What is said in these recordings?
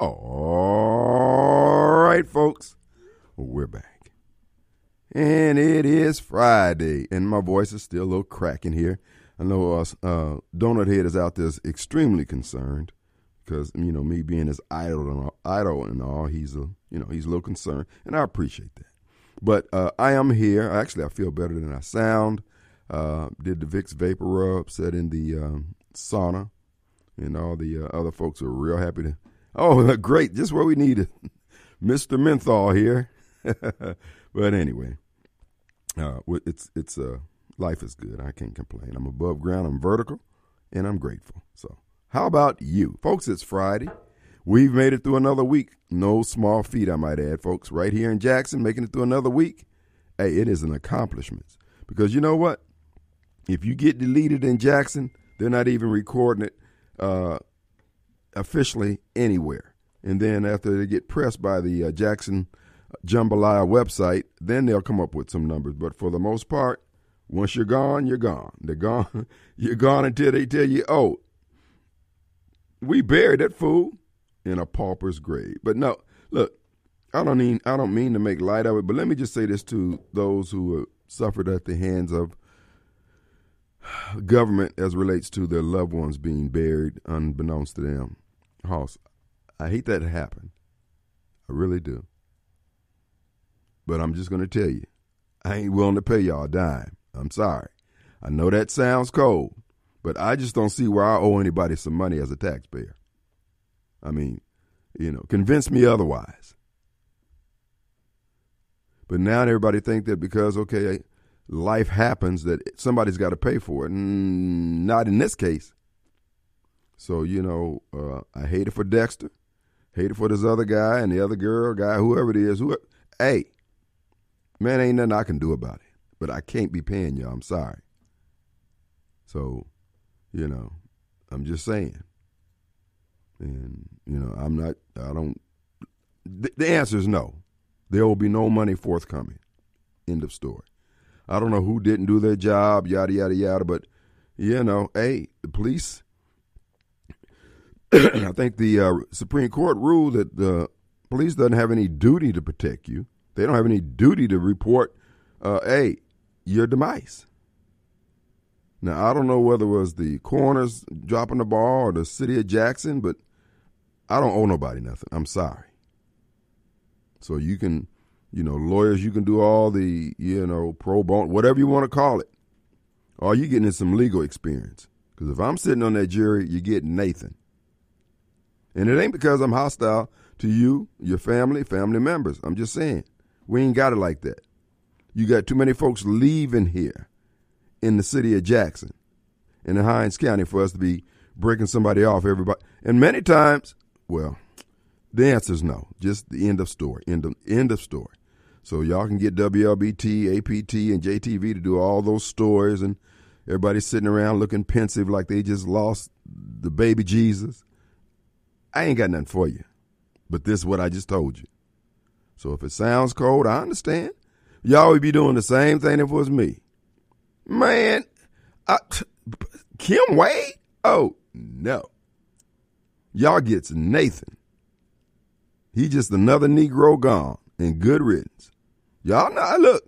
All right, folks, we're back, and it is Friday, and my voice is still a little cracking here. I know Donut Head is out there extremely concerned because, you know, me being his idol and all, he's a little concerned, and I appreciate that. But I am here. Actually, I feel better than I sound. Did the Vicks Vapor Rub, sat in the sauna, and all the other folks were real happy to. Oh, great. Just what we needed. Mr. Menthol here. But anyway, life is good. I can't complain. I'm above ground. I'm vertical, and I'm grateful. So how about you? Folks, it's Friday. We've made it through another week. No small feat, I might add, folks. Right here in Jackson, making it through another week. Hey, it is an accomplishment. Because you know what? If you get deleted in Jackson, they're not even recording it officially anywhere. And then after they get pressed by the Jackson Jambalaya website, then they'll come up with some numbers. But for the most part, once you're gone, you're gone. They're gone. You're gone until they tell you, oh, we buried that fool in a pauper's grave. But no, look, I don't mean to make light of it, but let me just say this to those who suffered at the hands of government as relates to their loved ones being buried unbeknownst to them. Hoss, I hate that to happen. I really do. But I'm just going to tell you, I ain't willing to pay y'all a dime. I'm sorry. I know that sounds cold, but I just don't see where I owe anybody some money as a taxpayer. I mean, you know, convince me otherwise. But now everybody think that because, okay, life happens, that somebody's got to pay for it. Not in this case. So, you know, I hate it for Dexter. Hate it for this other guy and the other guy, whoever it is. Hey, man, ain't nothing I can do about it. But I can't be paying y'all. I'm sorry. So, you know, I'm just saying. And, you know, the answer is no. There will be no money forthcoming. End of story. I don't know who didn't do their job, yada, yada, yada. But, you know, hey, the police, I think the Supreme Court ruled that the police doesn't have any duty to protect you. They don't have any duty to report, hey, your demise. Now, I don't know whether it was the coroners dropping the ball or the city of Jackson, but I don't owe nobody nothing. I'm sorry. So you can... You know, lawyers, you can do all the, you know, pro bono, whatever you want to call it. All you're getting is some legal experience. Because if I'm sitting on that jury, you're getting Nathan. And it ain't because I'm hostile to you, your family, family members. I'm just saying, we ain't got it like that. You got too many folks leaving here in the city of Jackson, in Hinds County, for us to be breaking somebody off, everybody. And many times, well, the answer is no. Just the end of story. End of story. So y'all can get WLBT, APT, and JTV to do all those stories, and everybody's sitting around looking pensive like they just lost the baby Jesus. I ain't got nothing for you, but this is what I just told you. So if it sounds cold, I understand. Y'all would be doing the same thing if it was me. Man, Kim Wade? Oh, no. Y'all gets Nathan. He just another Negro gone. And good riddance. Y'all know, look.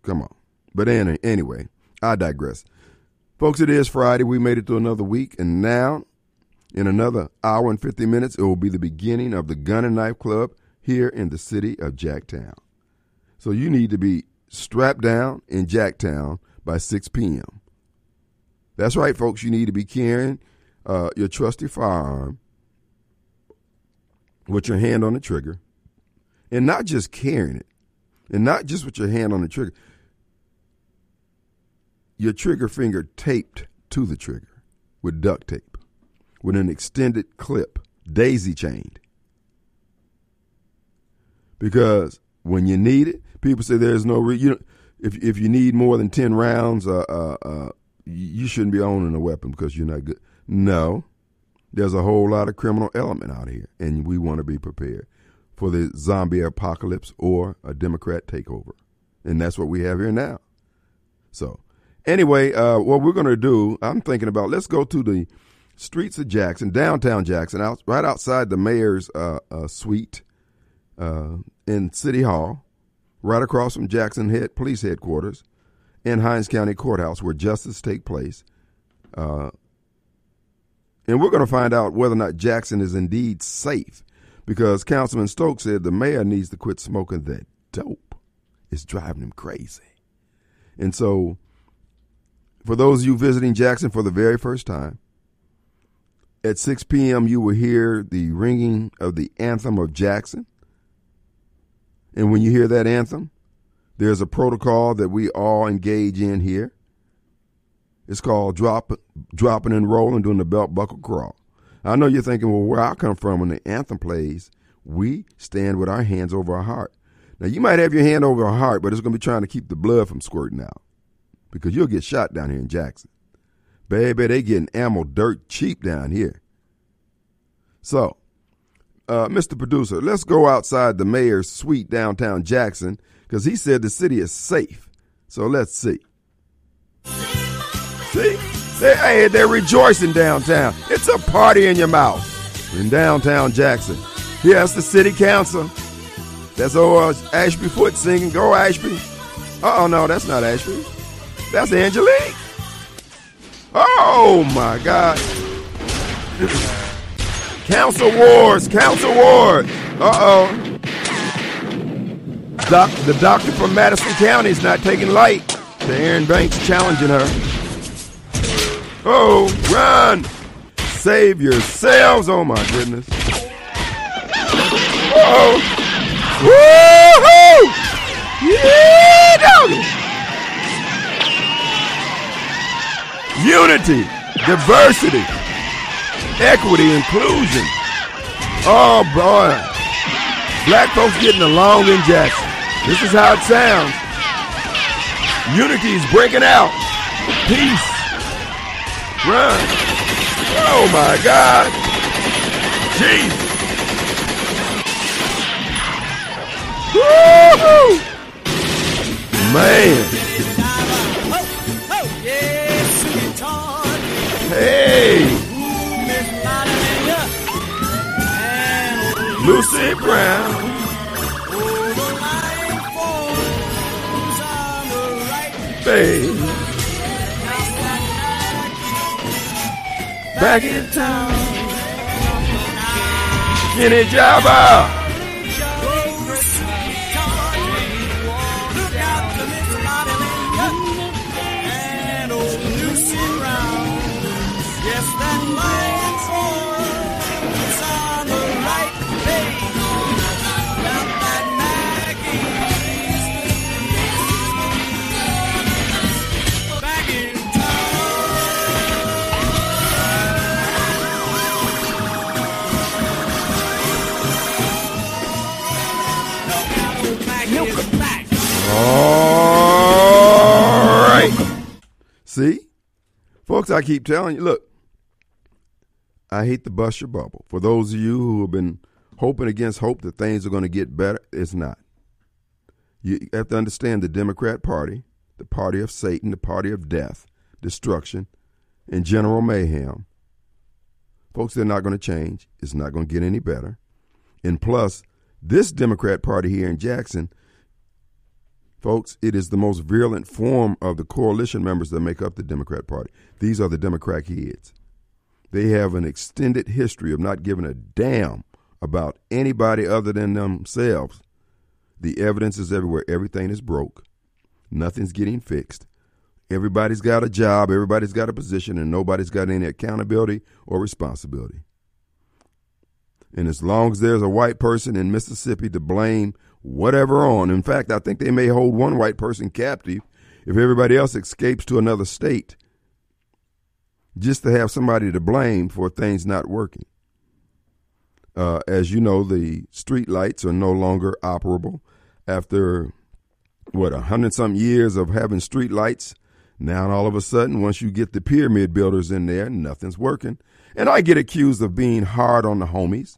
Come on. But anyway, I digress. Folks, it is Friday. We made it through another week. And now In another hour and 50 minutes, it will be the beginning of the Gun and Knife Club here in the city of Jacktown. So you need to be strapped down in Jacktown by 6 p.m. That's right, folks. You need to be carrying your trusty firearm with your hand on the trigger, and not just carrying it, and not just with your hand on the trigger, your trigger finger taped to the trigger with duct tape, with an extended clip, daisy chained. Because when you need it, people say there's no reason. If you need more than 10 rounds, you shouldn't be owning a weapon because you're not good. No, there's a whole lot of criminal element out here, and we want to be prepared for the zombie apocalypse or a Democrat takeover. And that's what we have here now. So anyway, what we're going to do, I'm thinking about, let's go to the streets of Jackson, downtown Jackson, right outside the mayor's suite in City Hall, right across from Jackson Police Headquarters and Hinds County Courthouse, where justice take place. And we're going to find out whether or not Jackson is indeed safe, because Councilman Stokes said the mayor needs to quit smoking that dope. It's driving him crazy. And so, for those of you visiting Jackson for the very first time, at 6 p.m. you will hear the ringing of the anthem of Jackson. And when you hear that anthem, there's a protocol that we all engage in here. It's called dropping and rolling, doing the belt buckle crawl. I know you're thinking, well, where I come from, when the anthem plays, we stand with our hands over our heart. Now, you might have your hand over our heart, but it's going to be trying to keep the blood from squirting out, because you'll get shot down here in Jackson. Baby, they getting ammo dirt cheap down here. So, Mr. Producer, let's go outside the mayor's suite downtown Jackson, because he said the city is safe. So let's see. See? They're rejoicing downtown. It's a party in your mouth. We're in downtown Jackson. Yeah, that's the city council. That's old Ashby Foote singing. Go, Ashby. Uh-oh, no, that's not Ashby. That's Angelique. Oh, my God. Council wars, council wars. Uh-oh. The doctor from Madison County is not taking light to Aaron Banks challenging her. Oh, run! Save yourselves! Oh my goodness! Oh! Woohoo! Yeah, doggy! Unity, diversity, equity, inclusion. Oh boy! Black folks getting along in Jackson. This is how it sounds. Unity is breaking out. Peace. Run. Oh, my God. Jesus. Woo-hoo. Man. Hey. Lucy Brown. Babe. Back in town. Kenny Jabba. All right. See? Folks, I keep telling you, look, I hate to bust your bubble. For those of you who have been hoping against hope that things are going to get better, it's not. You have to understand the Democrat Party, the party of Satan, the party of death, destruction, and general mayhem. Folks, they're not going to change. It's not going to get any better. And plus, this Democrat Party here in Jackson, folks, it is the most virulent form of the coalition members that make up the Democrat Party. These are the Democrat kids. They have an extended history of not giving a damn about anybody other than themselves. The evidence is everywhere. Everything is broke. Nothing's getting fixed. Everybody's got a job. Everybody's got a position, and nobody's got any accountability or responsibility. And as long as there's a white person in Mississippi to blame whatever on, in fact, I think they may hold one white person captive if everybody else escapes to another state, just to have somebody to blame for things not working. As you know, the street lights are no longer operable. After, 100-something years of having street lights, now all of a sudden, once you get the pyramid builders in there, nothing's working. And I get accused of being hard on the homies.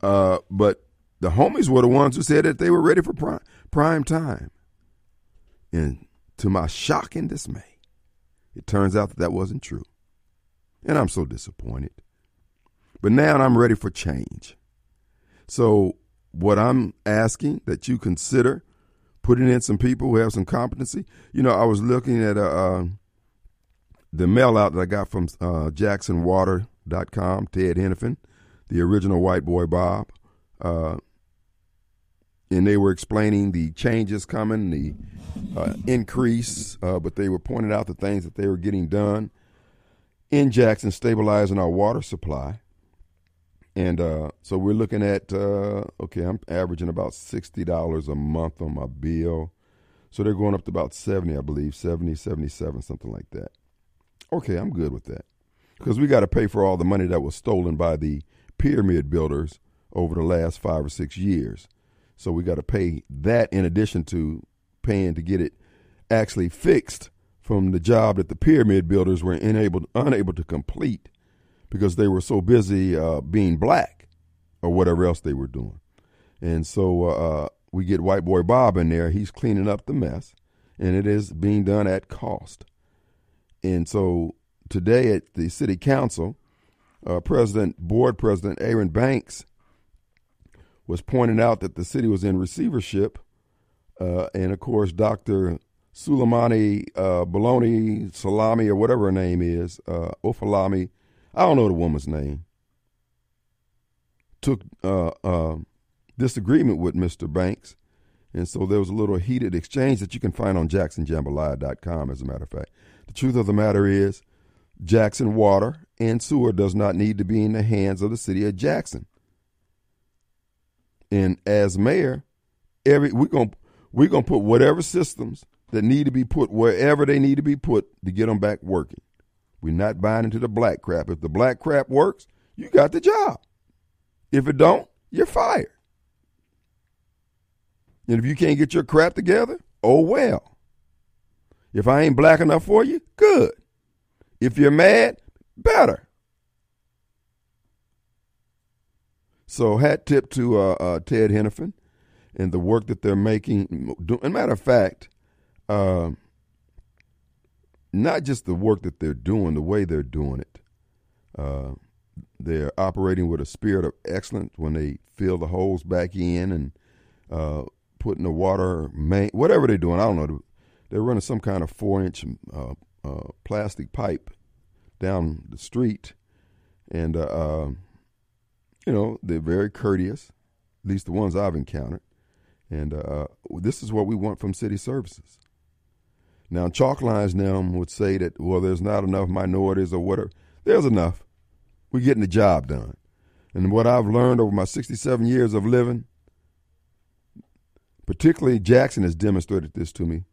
But the homies were the ones who said that they were ready for prime time. And to my shock and dismay, it turns out that wasn't true. And I'm so disappointed. But now I'm ready for change. So what I'm asking that you consider putting in some people who have some competency. You know, I was looking at the mail out that I got from JacksonWater.com, Ted Hennepin, the original White Boy Bob. And they were explaining the changes coming, the increase, but they were pointing out the things that they were getting done in Jackson, stabilizing our water supply. And so we're looking at, I'm averaging about $60 a month on my bill. So they're going up to about 70, I believe, 70, 77, something like that. Okay, I'm good with that, because we got to pay for all the money that was stolen by the pyramid builders over the last 5 or 6 years. So we got to pay that in addition to paying to get it actually fixed from the job that the pyramid builders were unable to complete because they were so busy being black or whatever else they were doing. And so we get White Boy Bob in there. He's cleaning up the mess, and it is being done at cost. And so today at the city council, board president Aaron Banks was pointing out that the city was in receivership. And of course, Dr. Suleimani Bologna Salami or whatever her name is, Ofalami, I don't know the woman's name, took disagreement with Mr. Banks. And so there was a little heated exchange that you can find on JacksonJambalaya.com, as a matter of fact. The truth of the matter is Jackson water and sewer does not need to be in the hands of the city of Jackson. And as mayor, we're gonna put whatever systems that need to be put wherever they need to be put to get them back working. We're not buying into the black crap. If the black crap works, you got the job. If it don't, you're fired. And if you can't get your crap together, oh well. If I ain't black enough for you, good. If you're mad, better. So hat tip to Ted Hennepin and the work that they're making. As a matter of fact, not just the work that they're doing, the way they're doing it. They're operating with a spirit of excellence when they fill the holes back in and putting the water main, whatever they're doing. I don't know. They're running some kind of 4-inch plastic pipe down the street. And, they're very courteous, at least the ones I've encountered. And this is what we want from city services. Now, Chalk Lines now would say that, well, there's not enough minorities or whatever. There's enough. We're getting the job done. And what I've learned over my 67 years of living, particularly Jackson has demonstrated this to me,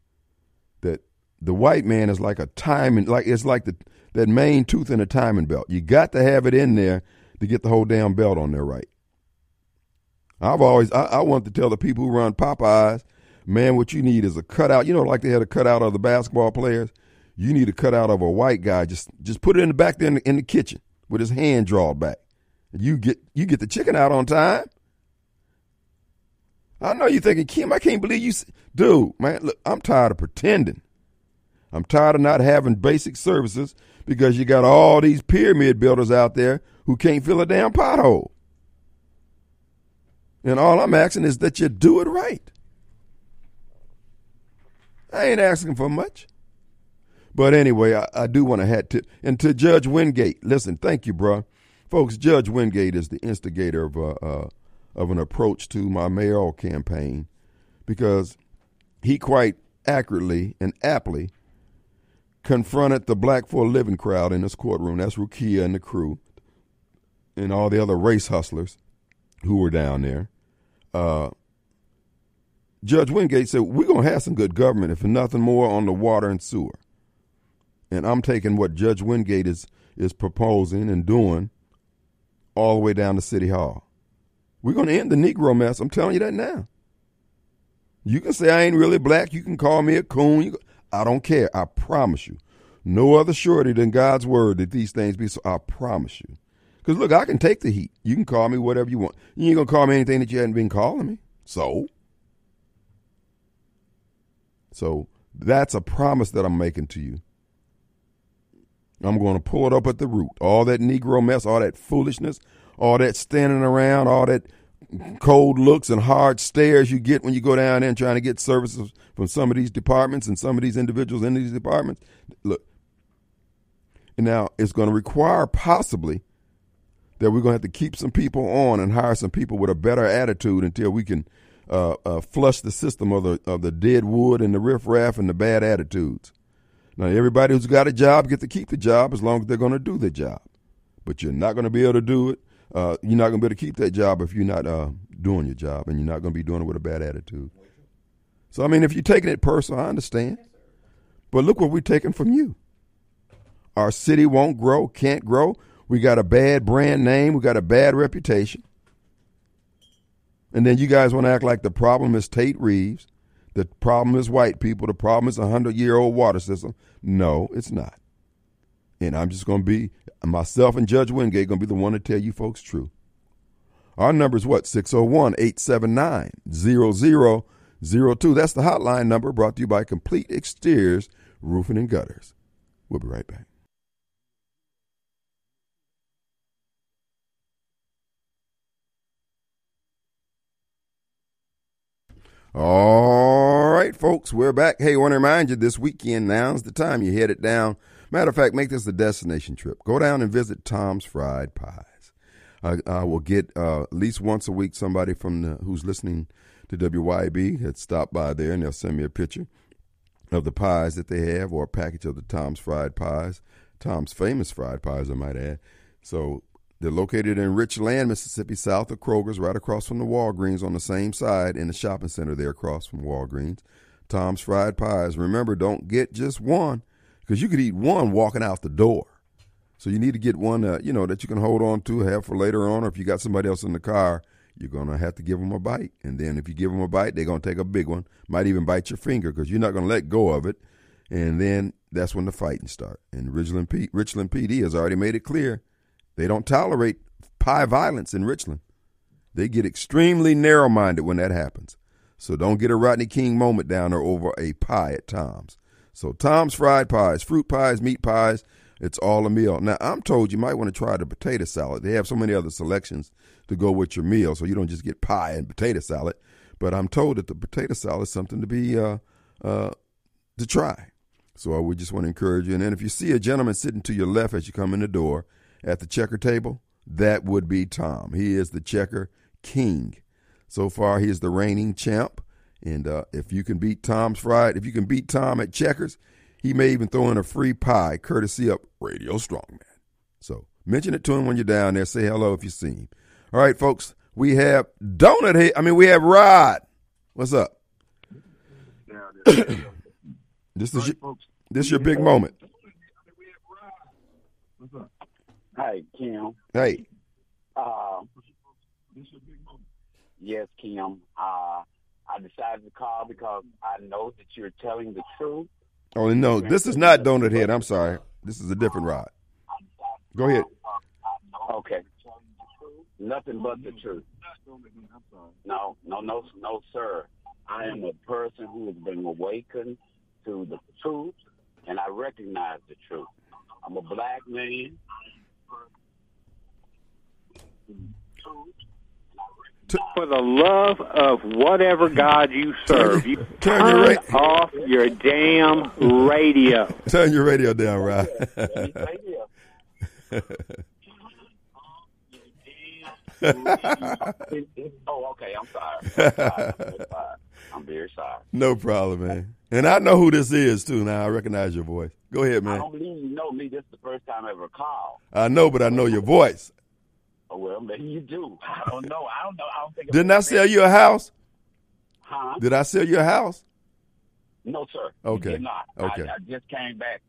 that the white man is like a timing, that main tooth in a timing belt. You got to have it in there to get the whole damn belt on there right. I want to tell the people who run Popeyes, man, what you need is a cutout. You know, like they had a cutout of the basketball players. You need a cutout of a white guy. Just put it in the back there in the kitchen with his hand drawn back. You get the chicken out on time. I know you're thinking, Kim, I can't believe you. Dude, man, look, I'm tired of pretending. I'm tired of not having basic services because you got all these pyramid builders out there who can't fill a damn pothole. And all I'm asking is that you do it right. I ain't asking for much. But anyway, I do want to hat tip. And to Judge Wingate, listen, thank you, bro. Folks, Judge Wingate is the instigator of an approach to my mayoral campaign, because he quite accurately and aptly confronted the Black for a Living crowd in this courtroom. That's Rukia and the crew and all the other race hustlers who were down there. Judge Wingate said, we're going to have some good government, if nothing more, on the water and sewer. And I'm taking what Judge Wingate is proposing and doing all the way down to City Hall. We're going to end the Negro mess. I'm telling you that now. You can say I ain't really black. You can call me a coon. I don't care. I promise you. No other surety than God's word that these things be so. I promise you. Because, look, I can take the heat. You can call me whatever you want. You ain't going to call me anything that you hadn't been calling me. So that's a promise that I'm making to you. I'm going to pull it up at the root. All that Negro mess, all that foolishness, all that standing around, all that cold looks and hard stares you get when you go down there and trying to get services from some of these departments and some of these individuals in these departments. Look, and now it's going to require possibly that we're going to have to keep some people on and hire some people with a better attitude until we can flush the system of the dead wood and the riffraff and the bad attitudes. Now, everybody who's got a job gets to keep the job as long as they're going to do the job. But you're not going to be able to do it. You're not going to be able to keep that job if you're not doing your job, and you're not going to be doing it with a bad attitude. So, I mean, if you're taking it personal, I understand. But look what we're taking from you. Our city won't grow, can't grow. We got a bad brand name. We got a bad reputation. And then you guys want to act like the problem is Tate Reeves. The problem is white people. The problem is a 100-year-old water system. No, it's not. And I'm just going to be, myself and Judge Wingate, going to be the one to tell you folks true. Our number is what? 601-879-0002. That's the hotline number, brought to you by Complete Exteriors, Roofing and Gutters. We'll be right back. All right, folks, we're back. Hey, I want to remind you, this weekend, now's the time you headed down. Matter of fact, make this a destination trip. Go down and visit Tom's Fried Pies. I will get at least once a week somebody from who's listening to WYB had stopped by there, and they'll send me a picture of the pies that they have, or a package of the Tom's Fried Pies, Tom's Famous Fried Pies, I might add. So they're located in Richland, Mississippi, south of Kroger's, right across from the Walgreens on the same side in the shopping center there across from Walgreens. Tom's Fried Pies. Remember, don't get just one, because you could eat one walking out the door. So you need to get one that you can hold on to, have for later on, or if you got somebody else in the car, you're going to have to give them a bite. And then if you give them a bite, they're going to take a big one, might even bite your finger, because you're not going to let go of it. And then that's when the fighting starts. And Richland PD has already made it clear they don't tolerate pie violence in Richland. They get extremely narrow-minded when that happens. So don't get a Rodney King moment down there over a pie at Tom's. So Tom's Fried Pies, fruit pies, meat pies, it's all a meal. Now, I'm told you might want to try the potato salad. They have so many other selections to go with your meal, so you don't just get pie and potato salad. But I'm told that the potato salad is something to be to try. So I would just want to encourage you. And then if you see a gentleman sitting to your left as you come in the door, at the checker table, that would be Tom. He is the checker king. So far, he is the reigning champ. And if you can beat Tom at checkers, he may even throw in a free pie, courtesy of Radio Strongman. So mention it to him when you're down there. Say hello if you see him. All right, folks, we have Rod. What's up? This is your big moment. What's up? Hi, Kim. Hey. This is a big moment. Yes, Kim. I decided to call because I know that you're telling the truth. Oh, no. This is not Donut Head. I'm sorry. This is a different Rod. Go ahead. Okay. Nothing but the truth. No, sir. I am a person who has been awakened to the truth, and I recognize the truth. I'm a black man. For the love of whatever God you serve, you turn off your damn radio. Turn your radio down, Rod. Oh, okay. I'm very sorry. No problem, man. And I know who this is, too. Now I recognize your voice. Go ahead, man. I don't believe you know me. This is the first time I ever called. I know, but I know your voice. Oh, well, maybe you do. I don't know. I don't think. Didn't I sell you a house? Huh? Did I sell you a house? No, sir. Okay. You did not. Okay. I just came back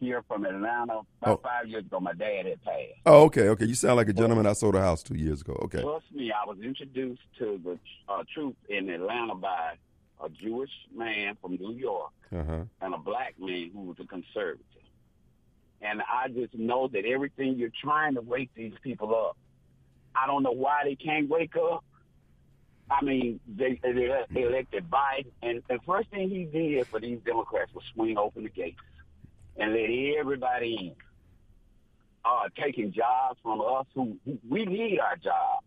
here from Atlanta about 5 years ago. My dad had passed. Oh, okay, okay. You sound like a gentleman I sold a house 2 years ago. Okay. Trust me, I was introduced to the truth in Atlanta by a Jewish man from New York and a black man who was a conservative. And I just know that everything you're trying to wake these people up. I don't know why they can't wake up. I mean, they elected Biden, and the first thing he did for these Democrats was swing open the gates and let everybody in. Taking jobs from us who we need our job.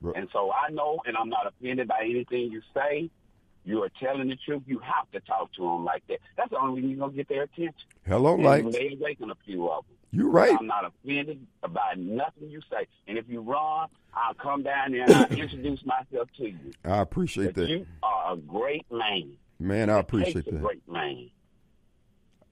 Right. And so I know, and I'm not offended by anything you say. You are telling the truth. You have to talk to them like that. That's the only way you're going to get their attention. Hello, Light. And they're waking a few of them. You're right. I'm not offended by nothing you say. And if you're wrong, I'll come down there and I'll introduce myself to you. I appreciate that. You are a great man. Man, I appreciate that. A great man.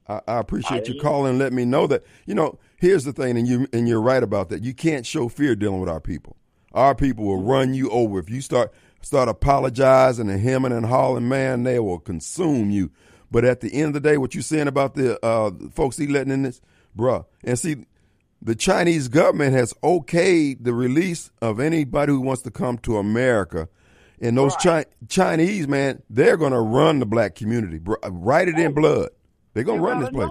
I appreciate you calling and letting me know that. You know, here's the thing, and you're right about that. You can't show fear dealing with our people. Our people will run you over. If you start apologizing and hemming and hawing, man, they will consume you. But at the end of the day, what you're saying about the folks he letting in this, bruh. And see, the Chinese government has okayed the release of anybody who wants to come to America. And those Chinese, man, they're going to run the black community. Bruh. Write it in blood. They're going to run this place.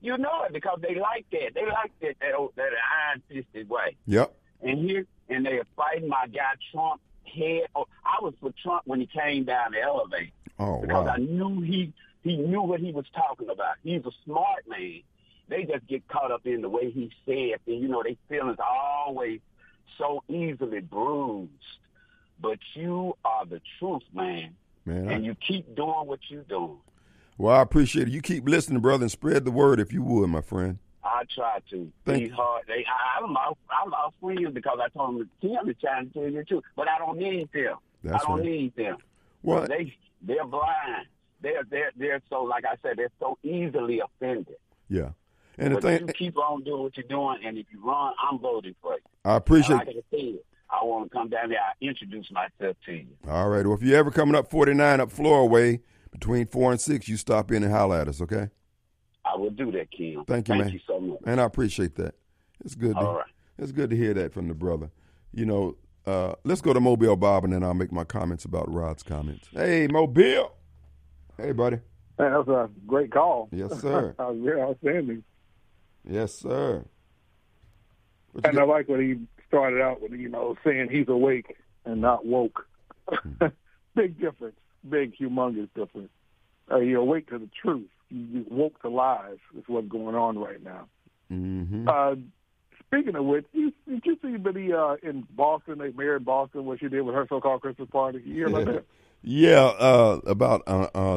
You know it because they like that. They like that iron-fisted way. Yep. And they're fighting my guy Trump. I was for Trump when he came down the elevator. Oh, because I knew he knew what he was talking about. He's a smart man. They just get caught up in the way he said. And, you know, their feelings are always so easily bruised. But you are the truth, man. And you keep doing what you're doing. Well, I appreciate it. You keep listening, brother, and spread the word if you would, my friend. I try to. He's hard. I lost friends because I told him to try to tell you the truth. But I don't need them. Need them. What? They're blind. They're so, like I said, they're so easily offended. Yeah. And you keep on doing what you're doing, and if you run, I'm voting for you. I appreciate it. I want to come down there. I introduce myself to you. All right. Well, if you're ever coming up 49 up Floraway between 4 and 6, you stop in and holler at us, okay? I will do that, Kim. Thank you, man. Thank you so much. And I appreciate that. It's good. It's good to hear that from the brother. You know, let's go to Mobile Bob, and then I'll make my comments about Rod's comments. Hey, Mobile. Hey, buddy. Hey, that's a great call. Yes, sir. That was really outstanding. Yes, sir. I like what he started out with, you know, saying he's awake and not woke. Big difference. Big, humongous difference. You're awake to the truth. You woke to lies is what's going on right now. Mm-hmm. Speaking of which, did you see the in Boston, they married Boston, what she did with her so-called Christmas party? You hear about that? Yeah, about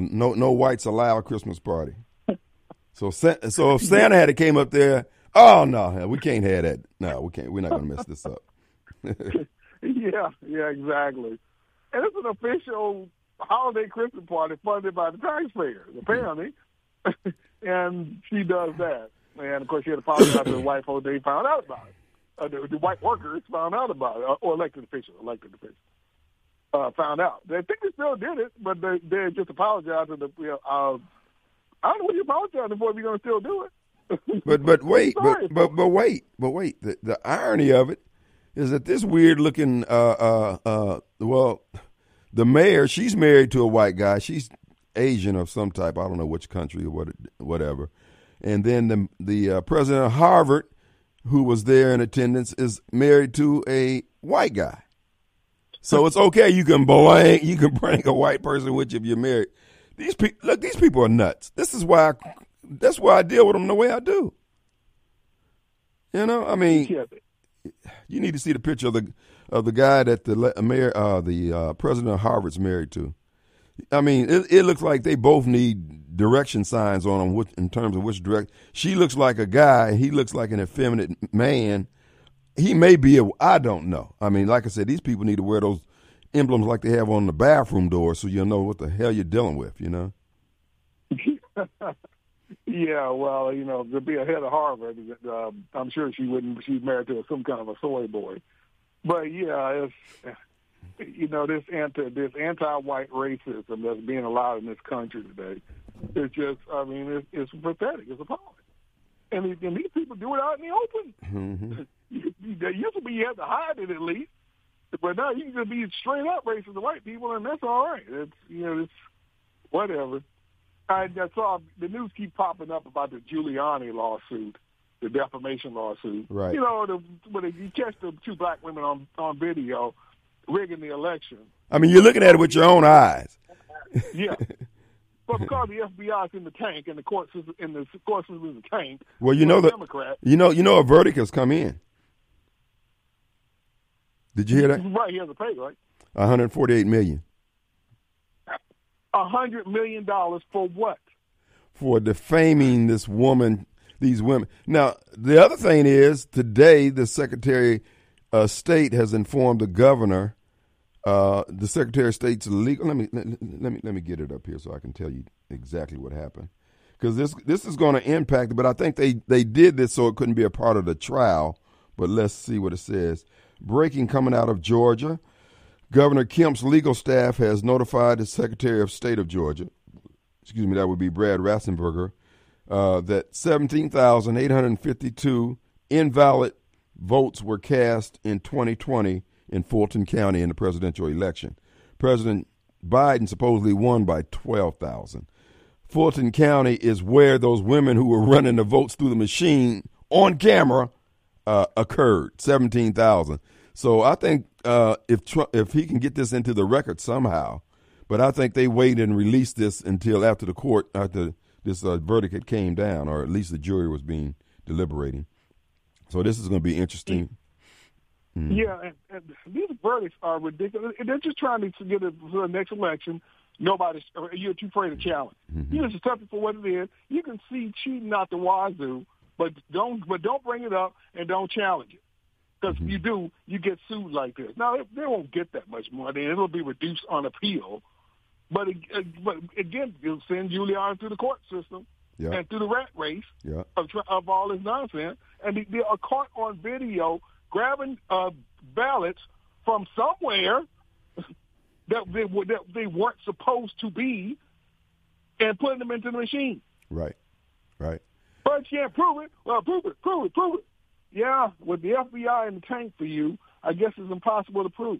no whites allowed Christmas party. so if Santa had it came up there, oh, no, we can't have that. No, we can't. We're not going to mess this up. yeah, exactly. And it's an official holiday Christmas party funded by the taxpayers, apparently. And she does that. And, of course, she had to apologize to the white folks. They found out about it. The white workers found out about it, or elected officials found out. They think they still did it, but they just apologized. I don't know what you're apologizing for if you're going to still do it. But wait. The irony of it is that this weird-looking, the mayor, she's married to a white guy. She's Asian of some type. I don't know which country or whatever. And then the president of Harvard, who was there in attendance, is married to a white guy. So it's okay. You can bring a white person with you if you're married. These people are nuts. This is why. That's why I deal with them the way I do. You know, I mean, You need to see the picture of the guy that the president of Harvard's married to. I mean, it looks like they both need direction signs on them in terms of which direction. She looks like a guy. He looks like an effeminate man. He may be I don't know. I mean, like I said, these people need to wear those emblems like they have on the bathroom door so you'll know what the hell you're dealing with, you know? Yeah, well, you know, to be a head of Harvard, I'm sure she wouldn't. She's married to some kind of a soy boy. But, yeah, it's... You know, this anti-white racism that's being allowed in this country today, it's just, I mean, it's pathetic. It's appalling. And these people do it out in the open. Mm-hmm. There used to be you had to hide it at least, but now you can just be straight up racist to white people, and that's all right. It's, you know, it's whatever. I saw the news keep popping up about the Giuliani lawsuit. The defamation lawsuit. Right. You know, when you catch the two black women on video rigging the election. I mean, you're looking at it with your own eyes. Yeah. But because the FBI's in the tank and the court system is in the tank, well, you know, a verdict has come in. Did you hear that? Right, he has to pay, right? $148 million. $100 million for what? For defaming this woman, these women. Now, the other thing is, today, the Secretary of State has informed the governor, the Secretary of State's legal. Let me get it up here so I can tell you exactly what happened, because this is going to impact. But I think they did this so it couldn't be a part of the trial. But let's see what it says. Breaking coming out of Georgia, Governor Kemp's legal staff has notified the Secretary of State of Georgia. Excuse me, that would be Brad Raffensperger, that 17,852 invalid votes were cast in 2020 in Fulton County in the presidential election. President Biden supposedly won by 12,000. Fulton County is where those women who were running the votes through the machine on camera occurred, 17,000. So I think if he can get this into the record somehow, but I think they waited and released this until after this verdict had came down, or at least the jury was being deliberating. So this is going to be interesting. Mm. Yeah, and these verdicts are ridiculous. They're just trying to get it to the next election. You're too afraid to challenge. Mm-hmm. You just accept it for what it is. You can see cheating out the wazoo, but don't bring it up and don't challenge it. Because if you do, you get sued like this. Now they won't get that much money. It'll be reduced on appeal. But again, you'll send Giuliani through the court system. Yep. And through the rat race of all this nonsense. And they are caught on video grabbing ballots from somewhere that they weren't supposed to be and putting them into the machine. Right, right. But you can't prove it. Well, prove it. Yeah, with the FBI in the tank for you, I guess it's impossible to prove.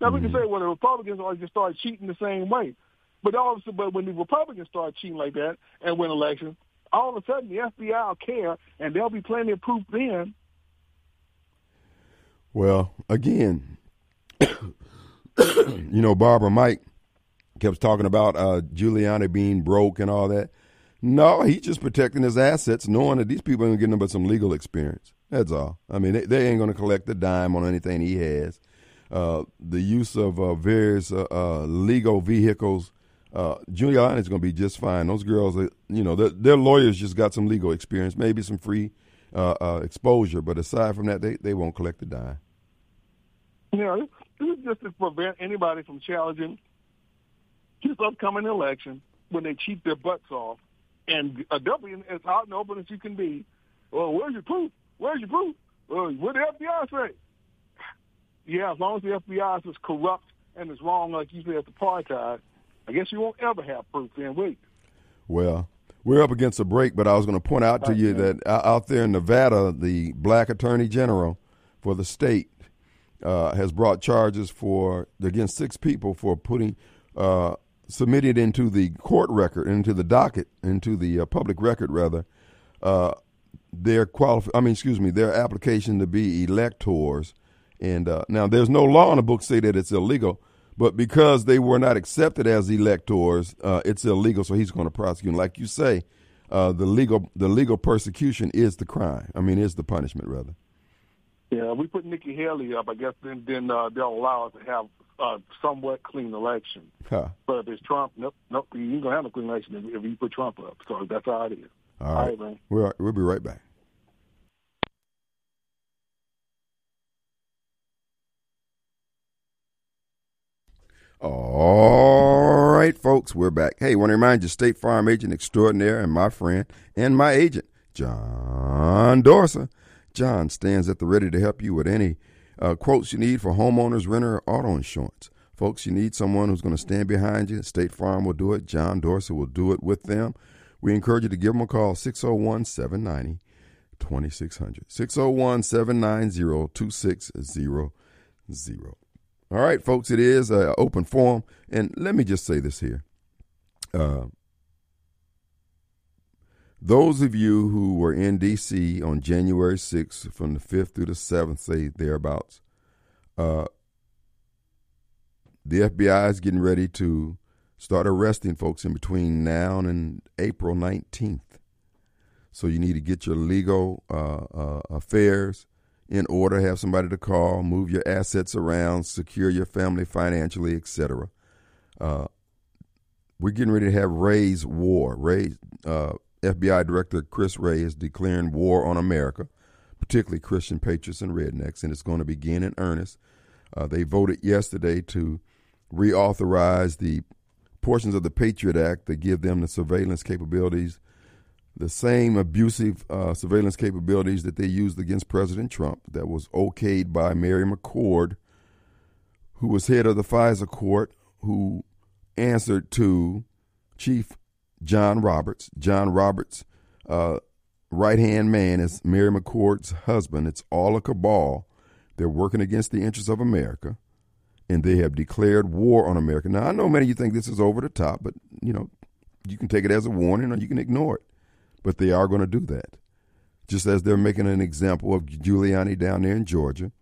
Now, we can say, well, the Republicans always just start cheating the same way. But when the Republicans start cheating like that and win elections, all of a sudden the FBI will care, and there'll be plenty of proof then. Well, again, you know, Barbara Mike kept talking about Giuliani being broke and all that. No, he's just protecting his assets, knowing that these people ain't getting them but some legal experience. That's all. I mean, they ain't going to collect a dime on anything he has. The use of various legal vehicles, Giuliani is going to be just fine. Those girls, you know, their lawyers just got some legal experience, maybe some free exposure. But aside from that, they won't collect the dime. You know, this is just to prevent anybody from challenging this upcoming election when they cheat their butts off. And they'll be as out and open as you can be. Well, where's your proof? What the FBI say? Yeah, as long as the FBI is corrupt and is wrong, like you said, it's apartheid, I guess you won't ever have proof then, will you? Well, we're up against a break, but I was going to point out to you that out there in Nevada, the black attorney general for the state has brought charges against six people for submitted into the court record, into the docket, into the public record, rather, their application to be electors. And now there's no law in the book say that it's illegal, but because they were not accepted as electors, it's illegal. So he's going to prosecute. And like you say, the legal persecution is the crime. I mean, is the punishment rather. Yeah, if we put Nikki Haley up, I guess then they'll allow us to have somewhat clean election. Huh. But if it's Trump, nope, you ain't going to have a clean election if you put Trump up. So that's how it is. All right, man. We'll be right back. All right, folks, we're back. Hey, want to remind you, State Farm agent extraordinaire and my friend and my agent, John Dorsa. John stands at the ready to help you with any quotes you need for homeowners, renter, or auto insurance. Folks, you need someone who's going to stand behind you. State Farm will do it. John Dorsa will do it with them. We encourage you to give them a call, 601-790-2600, 601-790-2600. All right, folks, it is an open forum. And let me just say this here. Those of you who were in D.C. on January 6th, from the 5th through the 7th, say thereabouts, the FBI is getting ready to start arresting folks in between now and April 19th. So you need to get your legal affairs in order, have somebody to call, move your assets around, secure your family financially, etc. We're getting ready to have Ray's War. Ray's, FBI Director Chris Wray is declaring war on America, particularly Christian patriots and rednecks, and it's going to begin in earnest. They voted yesterday to reauthorize the portions of the Patriot Act that give them the surveillance capabilities, the same abusive surveillance capabilities that they used against President Trump that was okayed by Mary McCord, who was head of the FISA court, who answered to Chief John Roberts. John Roberts' right-hand man is Mary McCord's husband. It's all a cabal. They're working against the interests of America, and they have declared war on America. Now, I know many of you think this is over the top, but, you know, you can take it as a warning or you can ignore it. But they are going to do that, just as they're making an example of Giuliani down there in Georgia,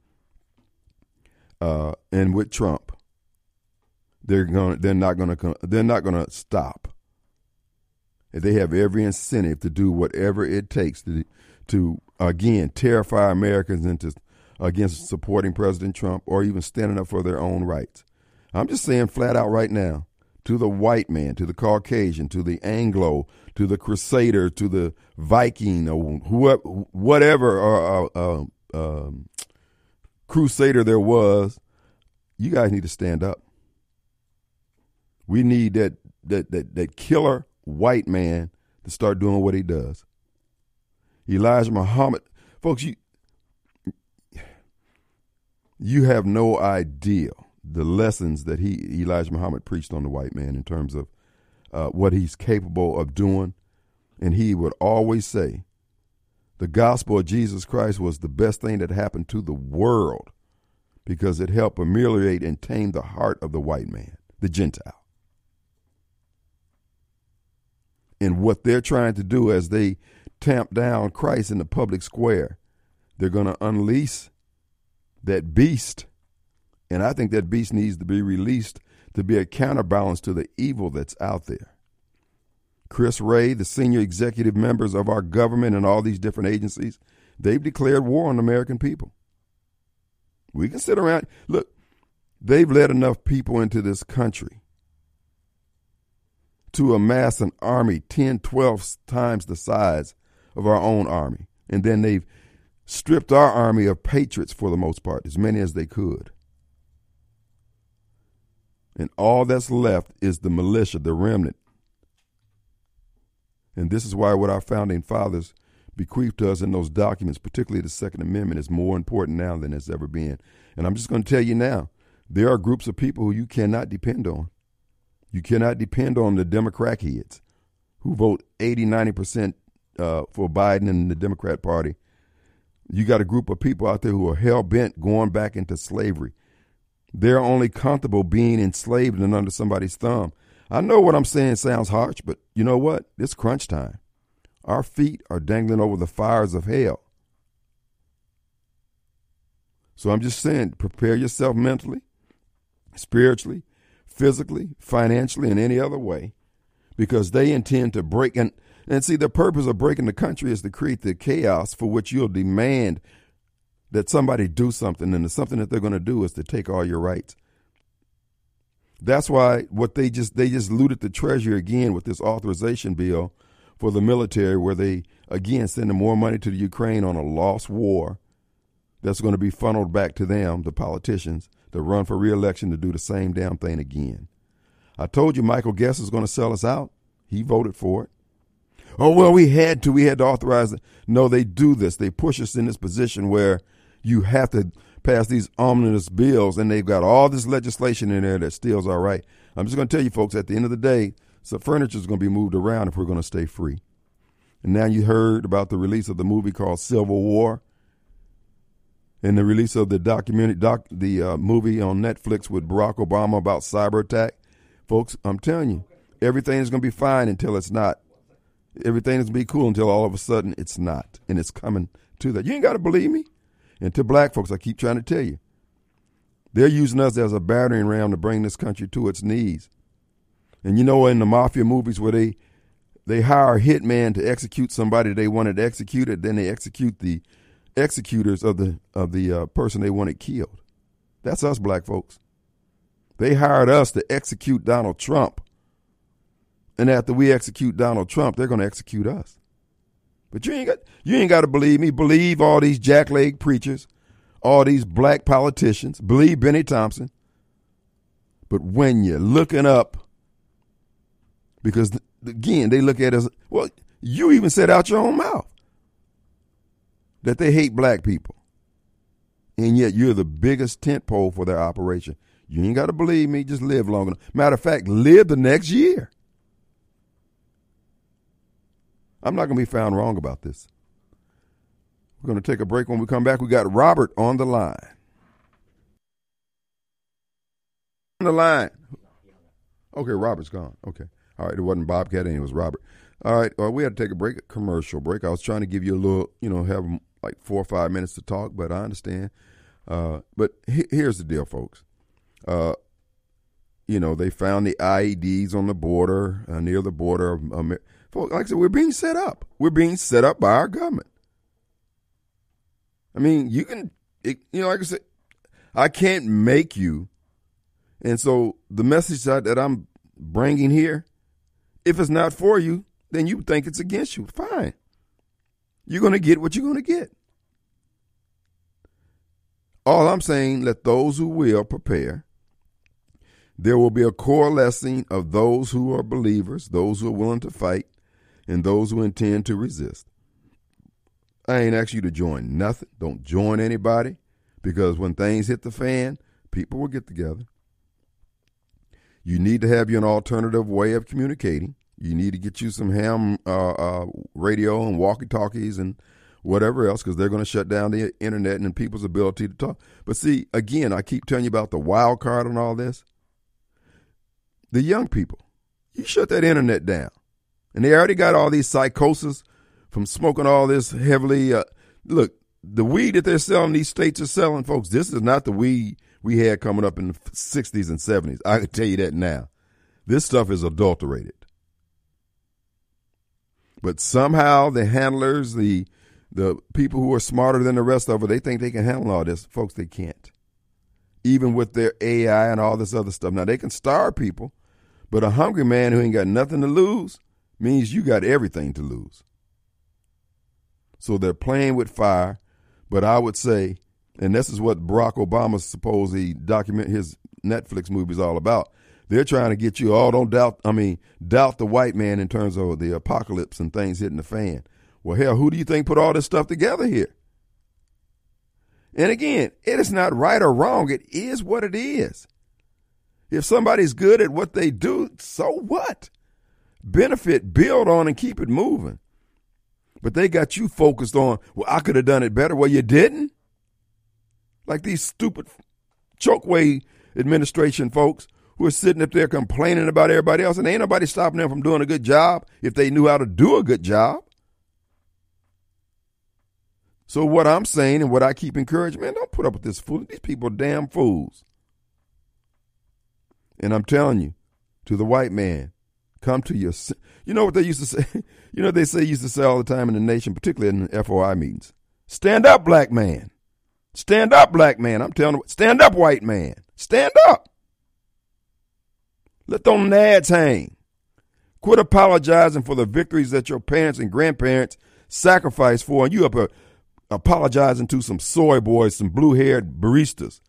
and with Trump. They're not going to stop. And they have every incentive to do whatever it takes to again terrify Americans into against supporting President Trump or even standing up for their own rights. I'm just saying flat out right now, to the white man, to the Caucasian, to the Anglo, to the Crusader, to the Viking, or whoever, whatever Crusader there was, you guys need to stand up. We need that killer white man to start doing what he does. Elijah Muhammad, folks, you have no idea the lessons that Elijah Muhammad preached on the white man in terms of what he's capable of doing. And he would always say the gospel of Jesus Christ was the best thing that happened to the world because it helped ameliorate and tame the heart of the white man, the Gentile. And what they're trying to do as they tamp down Christ in the public square, they're going to unleash that beast. And I think that beast needs to be released to be a counterbalance to the evil that's out there. Chris Wray, the senior executive members of our government and all these different agencies, they've declared war on the American people. We can sit around. Look, they've let enough people into this country to amass an army 10, 12 times the size of our own army. And then they've stripped our army of patriots for the most part, as many as they could. And all that's left is the militia, the remnant. And this is why what our founding fathers bequeathed to us in those documents, particularly the Second Amendment, is more important now than it's ever been. And I'm just going to tell you now, there are groups of people who you cannot depend on. You cannot depend on the Democrat heads who vote 80-90% for Biden and the Democrat Party. You got a group of people out there who are hell-bent going back into slavery. They're only comfortable being enslaved and under somebody's thumb. I know what I'm saying sounds harsh, but you know what? It's crunch time. Our feet are dangling over the fires of hell. So I'm just saying, prepare yourself mentally, spiritually, physically, financially, in any other way, because they intend to break. And see, the purpose of breaking the country is to create the chaos for which you'll demand that somebody do something, and the something that they're going to do is to take all your rights. That's why what they just looted the treasury again with this authorization bill for the military, where they again sending more money to the Ukraine on a lost war that's going to be funneled back to them, the politicians, to run for re-election to do the same damn thing again. I told you Michael Guest is going to sell us out. He voted for it. Oh, well, we had to authorize it. No, they do this. They push us in this position where you have to pass these omnibus bills, and they've got all this legislation in there that steals our right. I'm just going to tell you folks, at the end of the day, some furniture is going to be moved around if we're going to stay free. And now you heard about the release of the movie called Civil War, and the release of the documentary, movie on Netflix with Barack Obama about cyber attack. Folks, I'm telling you, everything is going to be fine until it's not. Everything is going to be cool until all of a sudden it's not, and it's coming to that. You ain't got to believe me. And to black folks, I keep trying to tell you, they're using us as a battering ram to bring this country to its knees. And you know, in the mafia movies where they hire a hitman to execute somebody they wanted executed, then they execute the executors of the person they wanted killed. That's us, black folks. They hired us to execute Donald Trump. And after we execute Donald Trump, they're going to execute us. But you ain't got to believe me. Believe all these jackleg preachers, all these black politicians. Believe Benny Thompson. But when you're looking up, because again, they look at us. Well, you even said out your own mouth that they hate black people, and yet you're the biggest tentpole for their operation. You ain't got to believe me. Just live long enough. Matter of fact, live the next year. I'm not going to be found wrong about this. We're going to take a break. When we come back, we got Robert on the line. Okay, Robert's gone. Okay. All right, it wasn't Bobcat, and it was Robert. All right, well, we had to take a break, a commercial break. I was trying to give you a little, have like 4 or 5 minutes to talk, but I understand. But here's the deal, folks. They found the IEDs on the border, near the border of America. Folks, like I said, we're being set up. We're being set up by our government. I mean, like I said, I can't make you. And so the message that I'm bringing here, if it's not for you, then you think it's against you. Fine. You're going to get what you're going to get. All I'm saying, let those who will prepare. There will be a coalescing of those who are believers, those who are willing to fight, and those who intend to resist. I ain't asked you to join nothing. Don't join anybody, because when things hit the fan, people will get together. You need to have an alternative way of communicating. You need to get you some ham radio and walkie-talkies and whatever else, because they're going to shut down the internet and people's ability to talk. But see, again, I keep telling you about the wild card and all this. The young people, you shut that internet down. And they already got all these psychosis from smoking all this heavily. Look, the weed that they're selling, these states are selling, folks, this is not the weed we had coming up in the 60s and 70s. I can tell you that now. This stuff is adulterated. But somehow the handlers, the people who are smarter than the rest of it, they think they can handle all this. Folks, they can't. Even with their AI and all this other stuff. Now, they can starve people. But a hungry man who ain't got nothing to lose means you got everything to lose. So they're playing with fire. But I would say, and this is what Barack Obama's his Netflix movie is all about. They're trying to get you all, doubt the white man in terms of the apocalypse and things hitting the fan. Well, hell, who do you think put all this stuff together here? And again, it is not right or wrong. It is what it is. If somebody's good at what they do, so what? Benefit, build on, and keep it moving. But they got you focused on, well, I could have done it better. Well, you didn't. Like these stupid chokeway administration folks who are sitting up there complaining about everybody else, and ain't nobody stopping them from doing a good job if they knew how to do a good job. So what I'm saying and what I keep encouraging, man, don't put up with this fooling. These people are damn fools. And I'm telling you, to the white man, come to your... You know what they used to say? You know what they used to say all the time in the nation, particularly in the FOI meetings? Stand up, black man. Stand up, black man. I'm telling you, stand up, white man. Stand up. Let those nads hang. Quit apologizing for the victories that your parents and grandparents sacrificed for, and you up apologizing to some soy boys, some blue-haired baristas.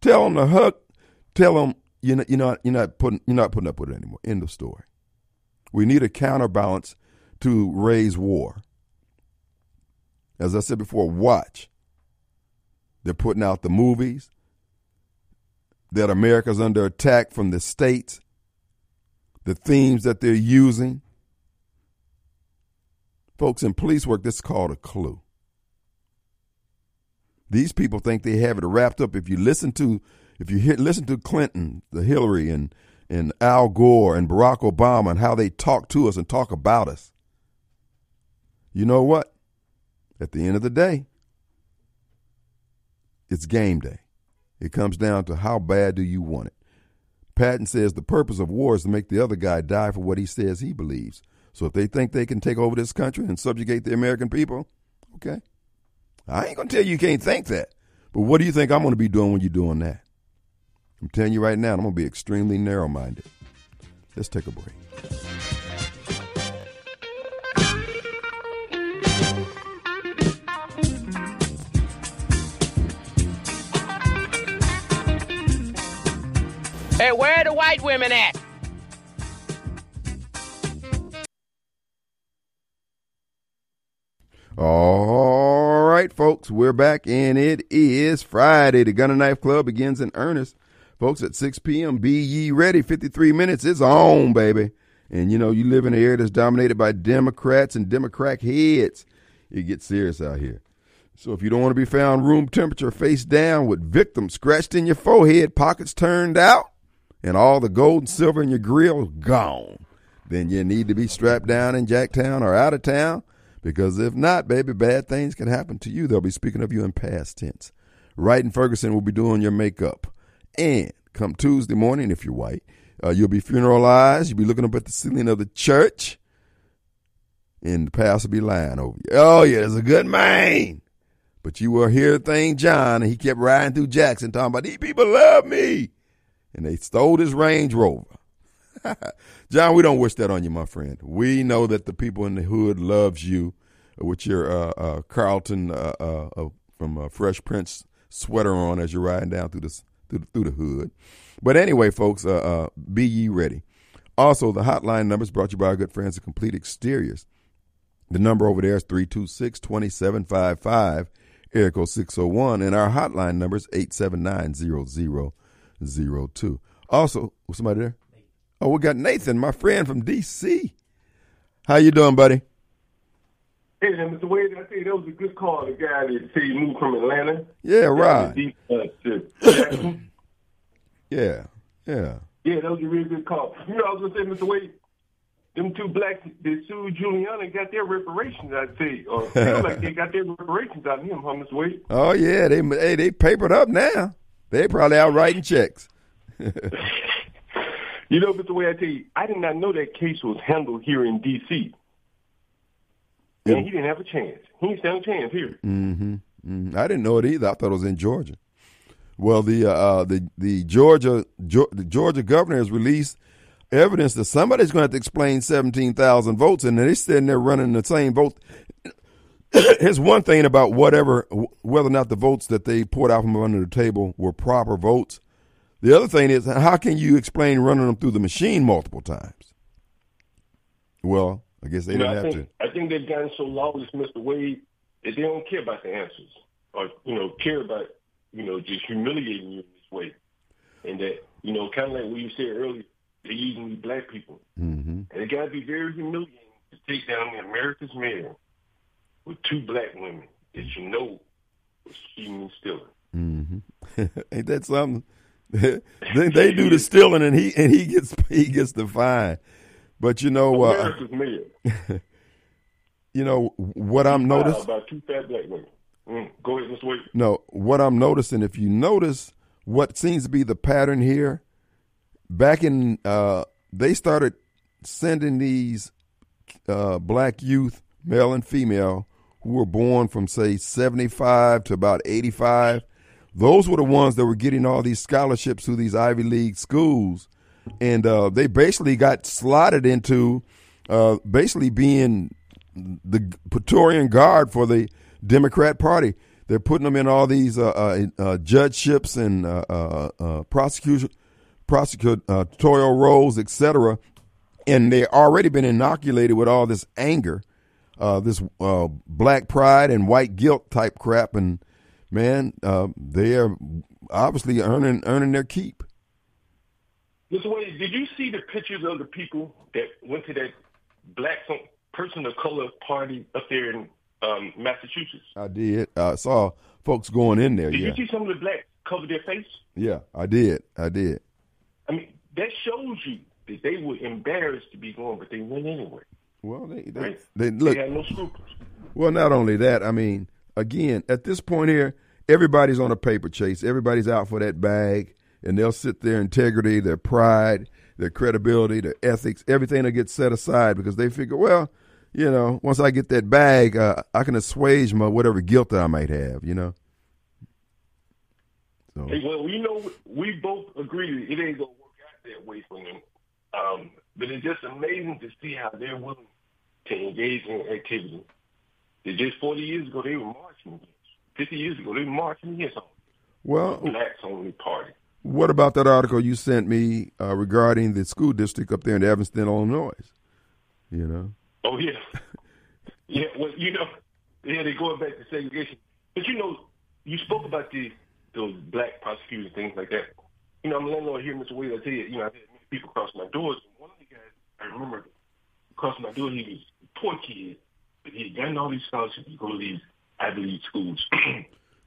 Tell them to hug. Tell them you're not putting up with it anymore. End of story. We need a counterbalance to raise war. As I said before, watch. They're putting out the movies that America's under attack from the states, the themes that they're using. Folks, in police work, this is called a clue. These people think they have it wrapped up. If you listen to Clinton, the Hillary, and Al Gore and Barack Obama and how they talk to us and talk about us, you know what? At the end of the day, it's game day. It comes down to how bad do you want it. Patton says the purpose of war is to make the other guy die for what he says he believes. So if they think they can take over this country and subjugate the American people, okay. I ain't going to tell you you can't think that. But what do you think I'm going to be doing when you're doing that? I'm telling you right now, I'm going to be extremely narrow-minded. Let's take a break. Hey, where are the white women at? All right, folks, we're back, and it is Friday. The Gun and Knife Club begins in earnest. Folks, at 6 p.m., be ye ready. 53 minutes, it's on, baby. And, you know, you live in an area that's dominated by Democrats and Democrat heads. It gets serious out here. So if you don't want to be found room temperature, face down, with victims scratched in your forehead, pockets turned out, and all the gold and silver in your grill gone, then you need to be strapped down in Jacktown or out of town. Because if not, baby, bad things can happen to you. They'll be speaking of you in past tense. Wright and Ferguson will be doing your makeup. And come Tuesday morning, if you're white, you'll be funeralized. You'll be looking up at the ceiling of the church. And the pastor will be lying over you. Oh, yeah, that's a good man. But you will hear the thing, John, and he kept riding through Jackson talking about, these people love me. And they stole his Range Rover. John, we don't wish that on you, my friend. We know that the people in the hood loves you with your Carlton from Fresh Prince sweater on as you're riding down through the hood. But anyway, folks, be ye ready. Also, the hotline number is brought to you by our good friends at Complete Exteriors. The number over there is 326-2755, area code 601, and our hotline number is 879-0002. Also, was somebody there? Oh, we got Nathan, my friend from D.C. How you doing, buddy? Hey, Mr. Wade, I tell you, that was a good call. The guy that said he moved from Atlanta. Yeah, right. Yeah. Yeah, that was a really good call. You know, I was going to say, Mr. Wade, them two blacks that sued Giuliani got their reparations, I'd say. Or feel like they got their reparations out of him, huh, Mr. Wade? Oh, yeah. They papered up now. They probably out writing checks. You know, but the way I tell you, I did not know that case was handled here in D.C. Yeah. And he didn't have a chance. He didn't stand a chance here. I didn't know it either. I thought it was in Georgia. Well, the Georgia governor has released evidence that somebody's going to have to explain 17,000 votes, and they're sitting there running the same vote. Here's one thing about whether or not the votes that they poured out from under the table were proper votes. The other thing is, how can you explain running them through the machine multiple times? Well, I guess they I think they've gotten so lawless, Mr. Wade, that they don't care about the answers or, care about, just humiliating you in this way. And that, kind of like what you said earlier, they're using these black people. Mm-hmm. And it got to be very humiliating to take down America's mayor with two black women that you know was cheating and stealing. Mm-hmm. Ain't that something? they do the stealing, and he gets the fine. But America's mayor. What I'm noticing about two fat black women. Go ahead, Mr. Wade. No, what I'm noticing, if you notice, what seems to be the pattern here, back in they started sending these black youth, male and female, who were born from, say, 75 to about 85, those were the ones that were getting all these scholarships through these Ivy League schools. And they basically got slotted into basically being the Praetorian Guard for the Democrat Party. They're putting them in all these judgeships and prosecutorial roles, et cetera. And they've already been inoculated with all this anger, this black pride and white guilt type crap. And, man, they are obviously earning their keep. Mr. Wade, did you see the pictures of the people that went to that black person of color party up there in Massachusetts? I did. I saw folks going in there. Did you see some of the blacks cover their face? Yeah, I did. I mean, that shows you that they were embarrassed to be going, but they went anyway. Well, they had no scruples. Well, not only that, I mean, again, at this point here, everybody's on a paper chase. Everybody's out for that bag. And they'll sit their integrity, their pride, their credibility, their ethics, everything will get set aside because they figure, well, you know, once I get that bag, I can assuage my whatever guilt that I might have, you know. So. Hey, well, you know, we both agree it ain't going to work out that way for them. But it's just amazing to see how they're willing to engage in activity. That just 40 years ago, they were marching against. 50 years ago, they were marching against them. Well, blacks only party. What about that article you sent me regarding the school district up there in Evanston, Illinois? You know? Oh, yeah. Yeah, well, you know, yeah, they're going back to segregation. But, you know, you spoke about those black prosecutors and things like that. You know, I'm a landlord here, Mr. Wade. I tell you, you know, I had many people cross my doors. One of the guys, I remember, crossed my door, he was a poor kid, but he had gotten all these scholarships to go to these Ivy League schools.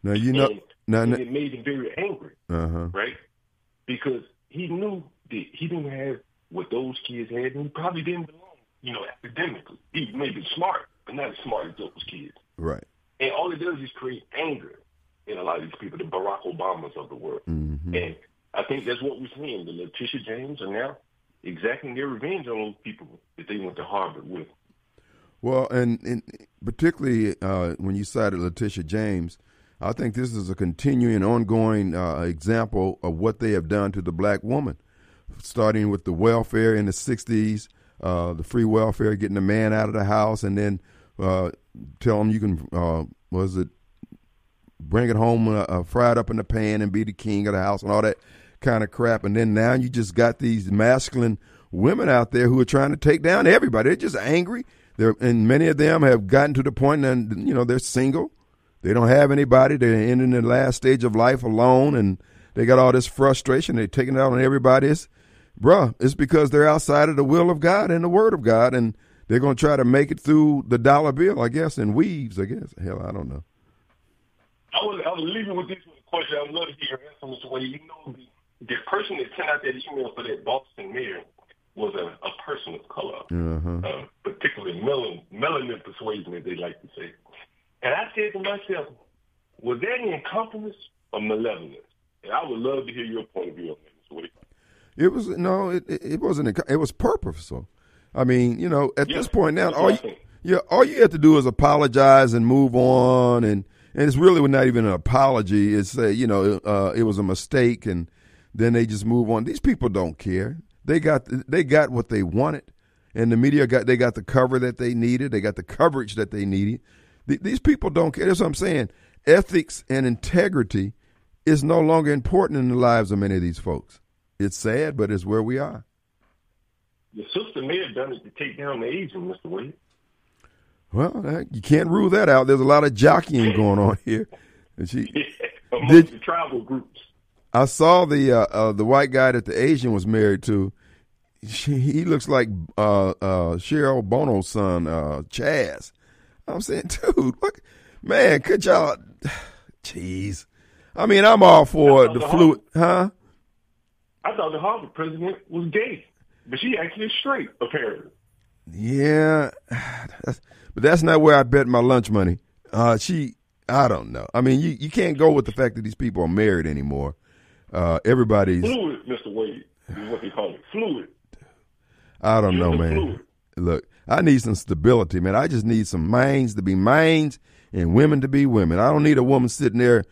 Now, you know... And it made him very angry, right? Because he knew that he didn't have what those kids had, and he probably didn't belong, you know, academically. He may be smart, but not as smart as those kids. Right. And all it does is create anger in a lot of these people, the Barack Obamas of the world. Mm-hmm. And I think that's what we're seeing. The Letitia James are now exacting their revenge on those people that they went to Harvard with. Well, and particularly when you cited Letitia James, I think this is a continuing, ongoing example of what they have done to the black woman, starting with the welfare in the 60s, the free welfare, getting the man out of the house, and then tell him you can, bring it home, fried up in the pan and be the king of the house and all that kind of crap. And then now you just got these masculine women out there who are trying to take down everybody. They're just angry. And many of them have gotten to the point that, you know, they're single. They don't have anybody. They're ending their last stage of life alone, and they got all this frustration. They're taking it out on everybody. It's because they're outside of the will of God and the Word of God, and they're going to try to make it through the dollar bill, I guess, and weaves, I guess. Hell, I don't know. I was leaving with this question. I would love to hear your answer, Mr. Wade. You know, the person that sent out that email for that Boston mayor was a person of color, particularly melanin persuasion, as they like to say. And I said to myself, was that incompetence or malevolence? And I would love to hear your point of view on that, Mr. Wade. It wasn't. It was purposeful. I mean, you know, at this point now, all you have to do is apologize and move on, and it's really not even an apology. It's say, you know, it was a mistake, and then they just move on. These people don't care. They got what they wanted, and the media got the cover that they needed. They got the coverage that they needed. These people don't care. That's what I'm saying. Ethics and integrity is no longer important in the lives of many of these folks. It's sad, but it's where we are. Your sister may have done it to take down the Asian, Mr. Wade. Well, you can't rule that out. There's a lot of jockeying going on here. And amongst the tribal groups. I saw the white guy that the Asian was married to. He looks like Cheryl Bono's son, Chaz. I'm saying, dude, what, man, could y'all, jeez. I mean, I'm all for the fluid, huh? I thought the Harvard president was gay, but she actually is straight, apparently. Yeah, but that's not where I bet my lunch money. I don't know. I mean, you can't go with the fact that these people are married anymore. Everybody's. Fluid, Mr. Wade, is what they call it, fluid. I don't know, man. Fluid. Look. I need some stability, man. I just need some mains to be mains and women to be women. I don't need a woman sitting there,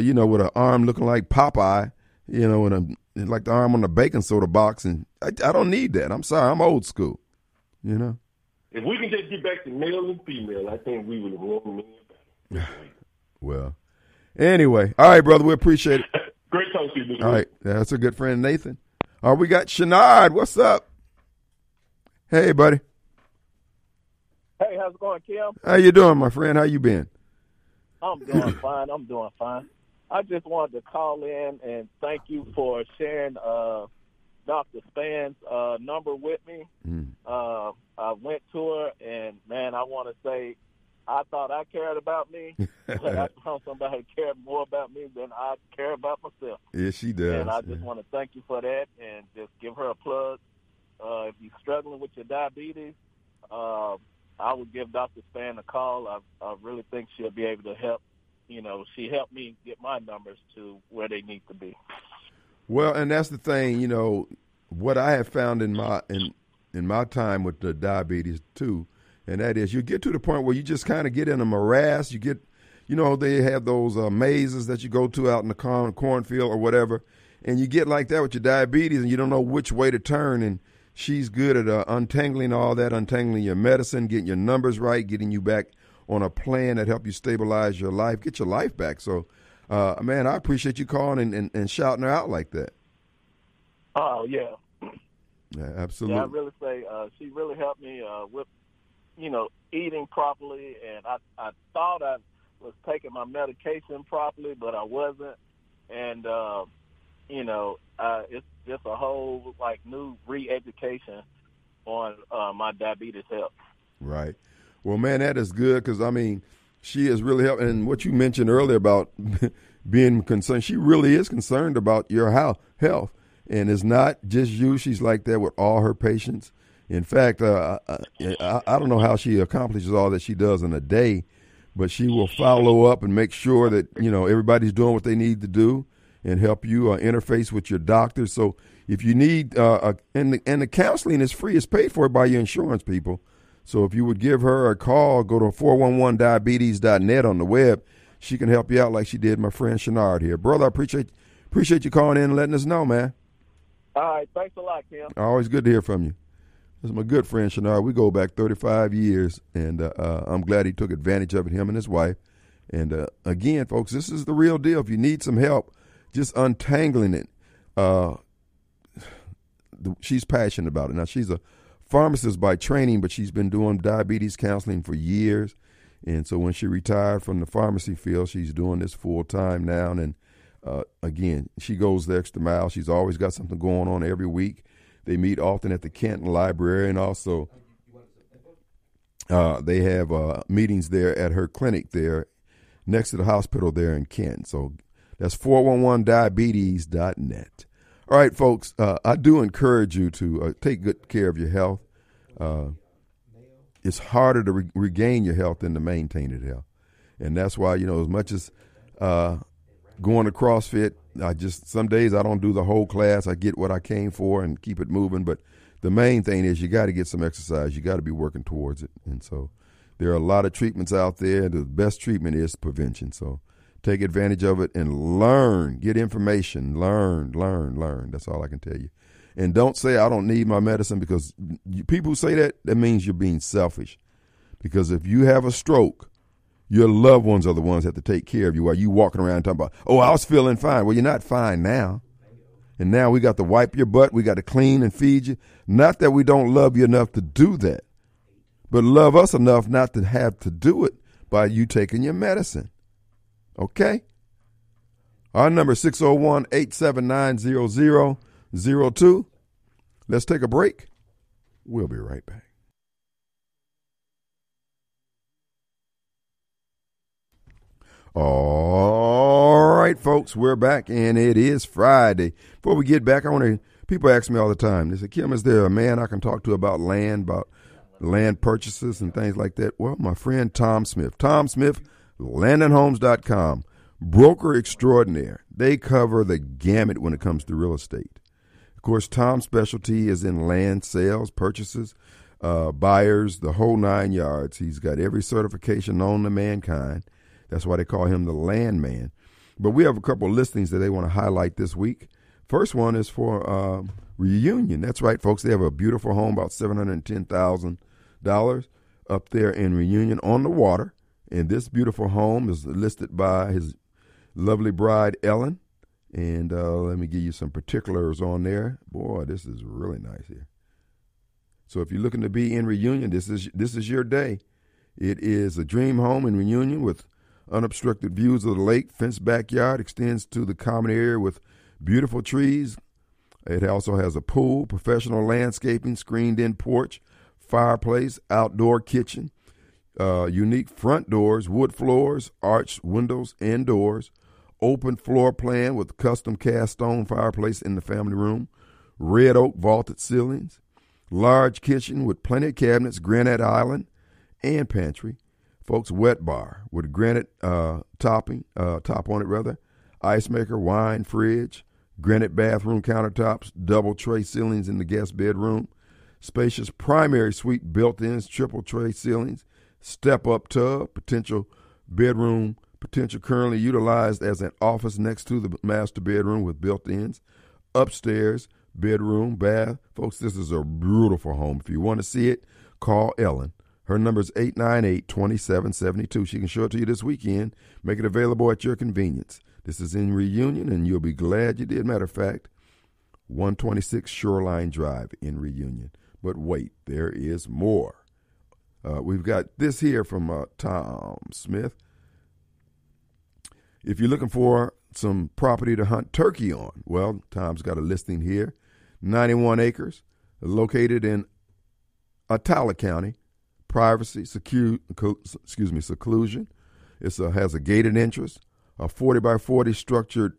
you know, with her arm looking like Popeye, you know, and like the arm on the baking soda box. And I don't need that. I'm sorry. I'm old school, you know. If we can just get back to male and female, I think we would have won men. Well, anyway. All right, brother. We appreciate it. Great talking to you, Mr. All right. That's a good friend, Nathan. All right, we got Shenard. What's up? Hey, buddy. Hey, how's it going, Kim? How you doing, my friend? How you been? I'm doing fine. I'm doing fine. I just wanted to call in and thank you for sharing Dr. Span's number with me. I went to her, and, man, I want to say I thought I cared about me, but I found somebody who cared more about me than I care about myself. Yeah, she does. And I just want to thank you for that and just give her a plug. If you're struggling with your diabetes, I would give Dr. Span a call. I really think she'll be able to help. You know, she helped me get my numbers to where they need to be. Well, and that's the thing, you know, what I have found in my time with the diabetes too, and that is you get to the point where you just kind of get in a morass. You get, you know, they have those mazes that you go to out in the cornfield or whatever, and you get like that with your diabetes, and you don't know which way to turn. And she's good at untangling all that, untangling your medicine, getting your numbers right, getting you back on a plan that help you stabilize your life, get your life back. So, man, I appreciate you calling and shouting her out like that. Oh, yeah. Yeah, absolutely. Yeah, I really say she really helped me with, you know, eating properly. And I thought I was taking my medication properly, but I wasn't. And, you know, it's just a whole, like, new re-education on my diabetes health. Right. Well, man, that is good because, I mean, she is really helping. And what you mentioned earlier about being concerned, she really is concerned about your health. And it's not just you. She's like that with all her patients. In fact, I don't know how she accomplishes all that she does in a day, but she will follow up and make sure that, you know, everybody's doing what they need to do and help you interface with your doctor. So if you need and the counseling is free. It's paid for by your insurance people. So if you would give her a call, go to 411diabetes.net on the web. She can help you out like she did my friend Shenard here. Brother, I appreciate you calling in and letting us know, man. All right. Thanks a lot, Kim. Always good to hear from you. This is my good friend Shenard. We go back 35 years, and I'm glad he took advantage of it, him and his wife. And again, folks, this is the real deal. If you need some help, just untangling it. She's passionate about it. Now, she's a pharmacist by training, but she's been doing diabetes counseling for years. And so when she retired from the pharmacy field, she's doing this full time now. And again, she goes the extra mile. She's always got something going on every week. They meet often at the Canton Library, and also they have meetings there at her clinic there next to the hospital there in Canton. So that's 411diabetes.net. All right, folks, I do encourage you to take good care of your health. It's harder to regain your health than to maintain it health. And that's why, you know, as much as going to CrossFit, some days I don't do the whole class. I get what I came for and keep it moving. But the main thing is you got to get some exercise. You got to be working towards it. And so there are a lot of treatments out there. The best treatment is prevention. So take advantage of it and learn. Get information. Learn. That's all I can tell you. And don't say, I don't need my medicine, because people who say that, that means you're being selfish. Because if you have a stroke, your loved ones are the ones that have to take care of you while you walking around talking about, oh, I was feeling fine. Well, you're not fine now. And now we got to wipe your butt. We got to clean and feed you. Not that we don't love you enough to do that, but love us enough not to have to do it by you taking your medicine. Okay? Our number is 601-879-0002. Let's take a break. We'll be right back. All right, folks, we're back, and it is Friday. Before we get back, people ask me all the time, they say, Kim, is there a man I can talk to about land purchases and things like that? Well, my friend Tom Smith, LandonHomes.com, broker extraordinaire. They cover the gamut when it comes to real estate. Of course, Tom's specialty is in land sales, purchases, buyers, the whole nine yards. He's got every certification known to mankind. That's why they call him the Landman. But we have a couple of listings that they want to highlight this week. First one is for Reunion. That's right, folks. They have a beautiful home, about $710,000 up there in Reunion on the water. And this beautiful home is listed by his lovely bride, Ellen. And let me give you some particulars on there. Boy, this is really nice here. So if you're looking to be in Reunion, this is your day. It is a dream home in Reunion with unobstructed views of the lake, fenced backyard, extends to the common area with beautiful trees. It also has a pool, professional landscaping, screened-in porch, fireplace, outdoor kitchen, unique front doors, wood floors, arched windows and doors, open floor plan with custom cast stone fireplace in the family room, red oak vaulted ceilings, large kitchen with plenty of cabinets, granite island, and pantry. Folks, wet bar with granite top on it, rather, ice maker, wine fridge, granite bathroom countertops, double tray ceilings in the guest bedroom, spacious primary suite built-ins, triple tray ceilings, step-up tub, potential bedroom, potential currently utilized as an office next to the master bedroom with built-ins, upstairs, bedroom, bath. Folks, this is a beautiful home. If you want to see it, call Ellen. Her number is 898-2772. She can show it to you this weekend. Make it available at your convenience. This is in Reunion, and you'll be glad you did. Matter of fact, 126 Shoreline Drive in Reunion. But wait, there is more. We've got this here from Tom Smith. If you're looking for some property to hunt turkey on, well, Tom's got a listing here, 91 acres, located in Attala County. Privacy, seclusion. It has a gated entrance, a 40-by-40 structured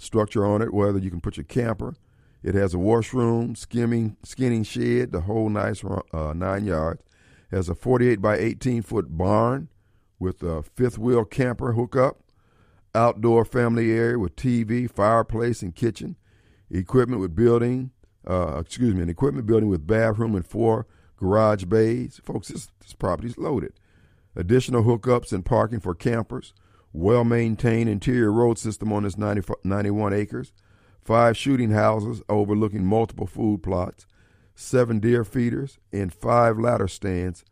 structure on it, whether you can put your camper. It has a washroom, skinning shed, the whole nice 9 yards. It has a 48-by-18-foot barn with a fifth-wheel camper hookup, outdoor family area with TV, fireplace, and kitchen, an equipment building with bathroom and 4 garage bays. Folks, this property's loaded. Additional hookups and parking for campers, well-maintained interior road system on this 91 acres, 5 shooting houses overlooking multiple food plots, 7 deer feeders, and 5 ladder stands.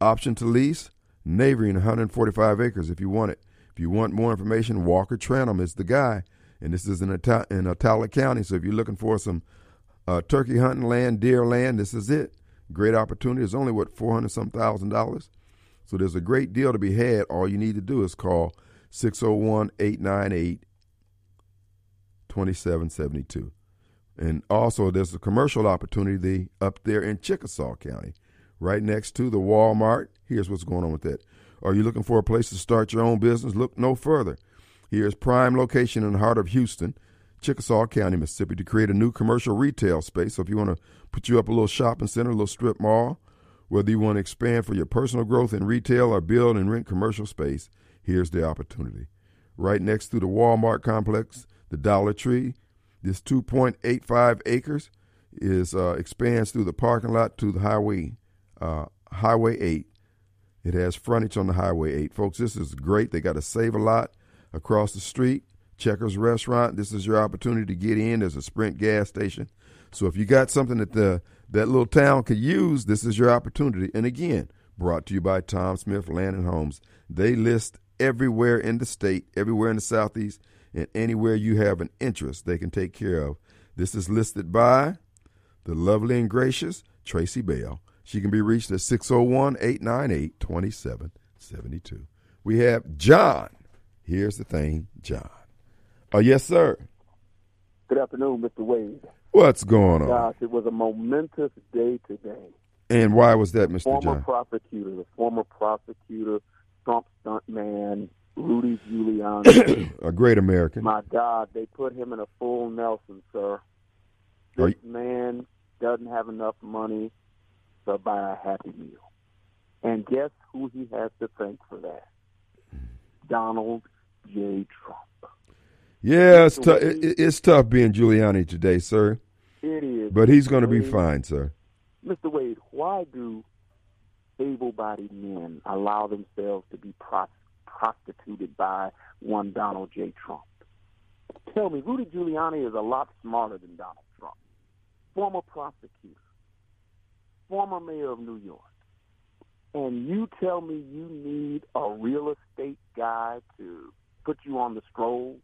Option to lease, neighboring 145 acres if you want it. If you want more information, Walker Tranum is the guy, and this is in Attala County, so if you're looking for some turkey hunting land, deer land, this is it. Great opportunity. It's only, $400,000. So there's a great deal to be had. All you need to do is call 601-898-2772. And also there's a commercial opportunity up there in Chickasaw County, right next to the Walmart. Here's what's going on with that. Are you looking for a place to start your own business? Look no further. Here's prime location in the heart of Houston, Chickasaw County, Mississippi, to create a new commercial retail space. So if you want to put you up a little shopping center, a little strip mall, whether you want to expand for your personal growth in retail or build and rent commercial space, here's the opportunity. Right next to the Walmart complex, the Dollar Tree, this 2.85 acres is expands through the parking lot to the Highway 8. It has frontage on the Highway 8. Folks, this is great. They got to save a lot across the street. Checkers Restaurant, this is your opportunity to get in. There's a Sprint gas station. So if you got something that that little town could use, this is your opportunity. And again, brought to you by Tom Smith Land and Homes. They list everywhere in the state, everywhere in the Southeast, and anywhere you have an interest they can take care of. This is listed by the lovely and gracious Tracy Bell. She can be reached at 601-898-2772. We have John. Here's the thing, John. Yes, sir. Good afternoon, Mr. Wade. What's going on? Gosh, it was a momentous day today. And why was that, Mr. John? The former prosecutor, Trump stuntman, Rudy Giuliani. A great American. My God, they put him in a full Nelson, sir. This man doesn't have enough money to buy a Happy Meal. And guess who he has to thank for that? Donald J. Trump. Yeah, it's tough being Giuliani today, sir. It is. But he's going to be fine, sir. Mr. Wade, why do able-bodied men allow themselves to be prostituted by one Donald J. Trump? Tell me, Rudy Giuliani is a lot smarter than Donald Trump, former prosecutor, former mayor of New York, and you tell me you need a real estate guy to put you on the stroll,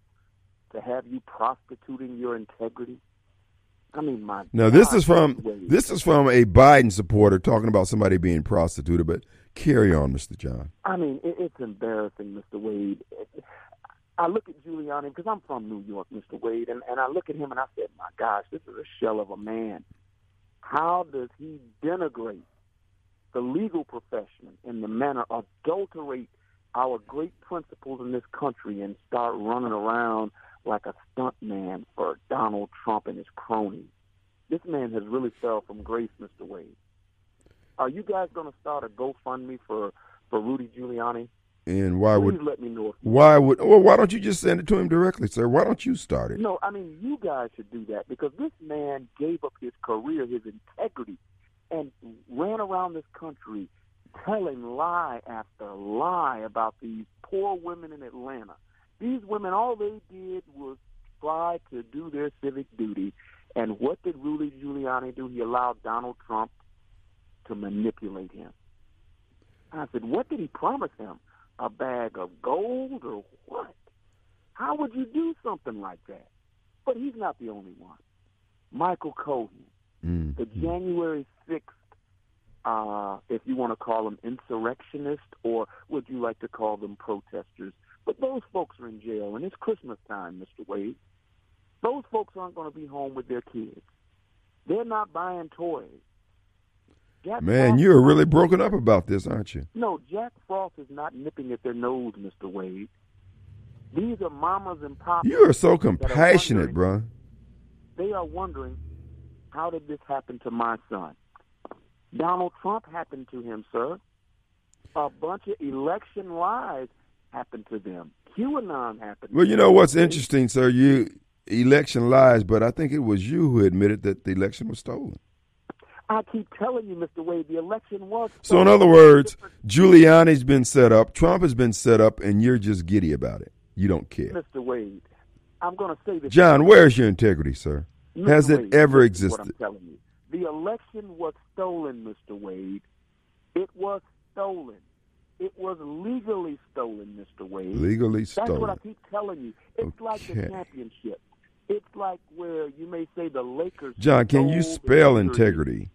to have you prostituting your integrity? I mean, my God. Now, this is from a Biden supporter talking about somebody being prostituted, but carry on, Mr. John. I mean, it's embarrassing, Mr. Wade. I look at Giuliani, because I'm from New York, Mr. Wade, and I look at him and I said, my gosh, this is a shell of a man. How does he denigrate the legal profession in the manner, adulterate our great principles in this country, and start running around like a stuntman for Donald Trump and his cronies? This man has really fell from grace, Mr. Wade. Are you guys going to start a GoFundMe for Rudy Giuliani? And why would? Please let me know. Why don't you just send it to him directly, sir? Why don't you start it? No, I mean, you guys should do that, because this man gave up his career, his integrity, and ran around this country telling lie after lie about these poor women in Atlanta. These women, all they did was try to do their civic duty. And what did Rudy Giuliani do? He allowed Donald Trump to manipulate him. I said, what did he promise him? A bag of gold or what? How would you do something like that? But he's not the only one. Michael Cohen, the January 6th, if you want to call them insurrectionists, or would you like to call them protesters? But those folks are in jail, and it's Christmas time, Mr. Wade. Those folks aren't going to be home with their kids. They're not buying toys. Man, you're really broken up about this, aren't you? No, Jack Frost is not nipping at their nose, Mr. Wade. These are mamas and papas. You are so compassionate, bro. They are wondering, how did this happen to my son? Donald Trump happened to him, sir. A bunch of election lies happened to them. QAnon happened. Well, you know what's interesting, sir? Election lies, but I think it was you who admitted that the election was stolen. I keep telling you, Mr. Wade, the election was stolen. So in other words, Giuliani's been set up, Trump has been set up, and you're just giddy about it. You don't care. Mr. Wade, I'm going to say this. John, where's your integrity, sir? Mr. Has Wade, it ever existed? What I'm telling you. The election was stolen, Mr. Wade. It was stolen. It was legally stolen, Mr. Wade. Legally stolen. That's what I keep telling you. It's like the championship. It's like where you may say the Lakers. John, can you spell integrity?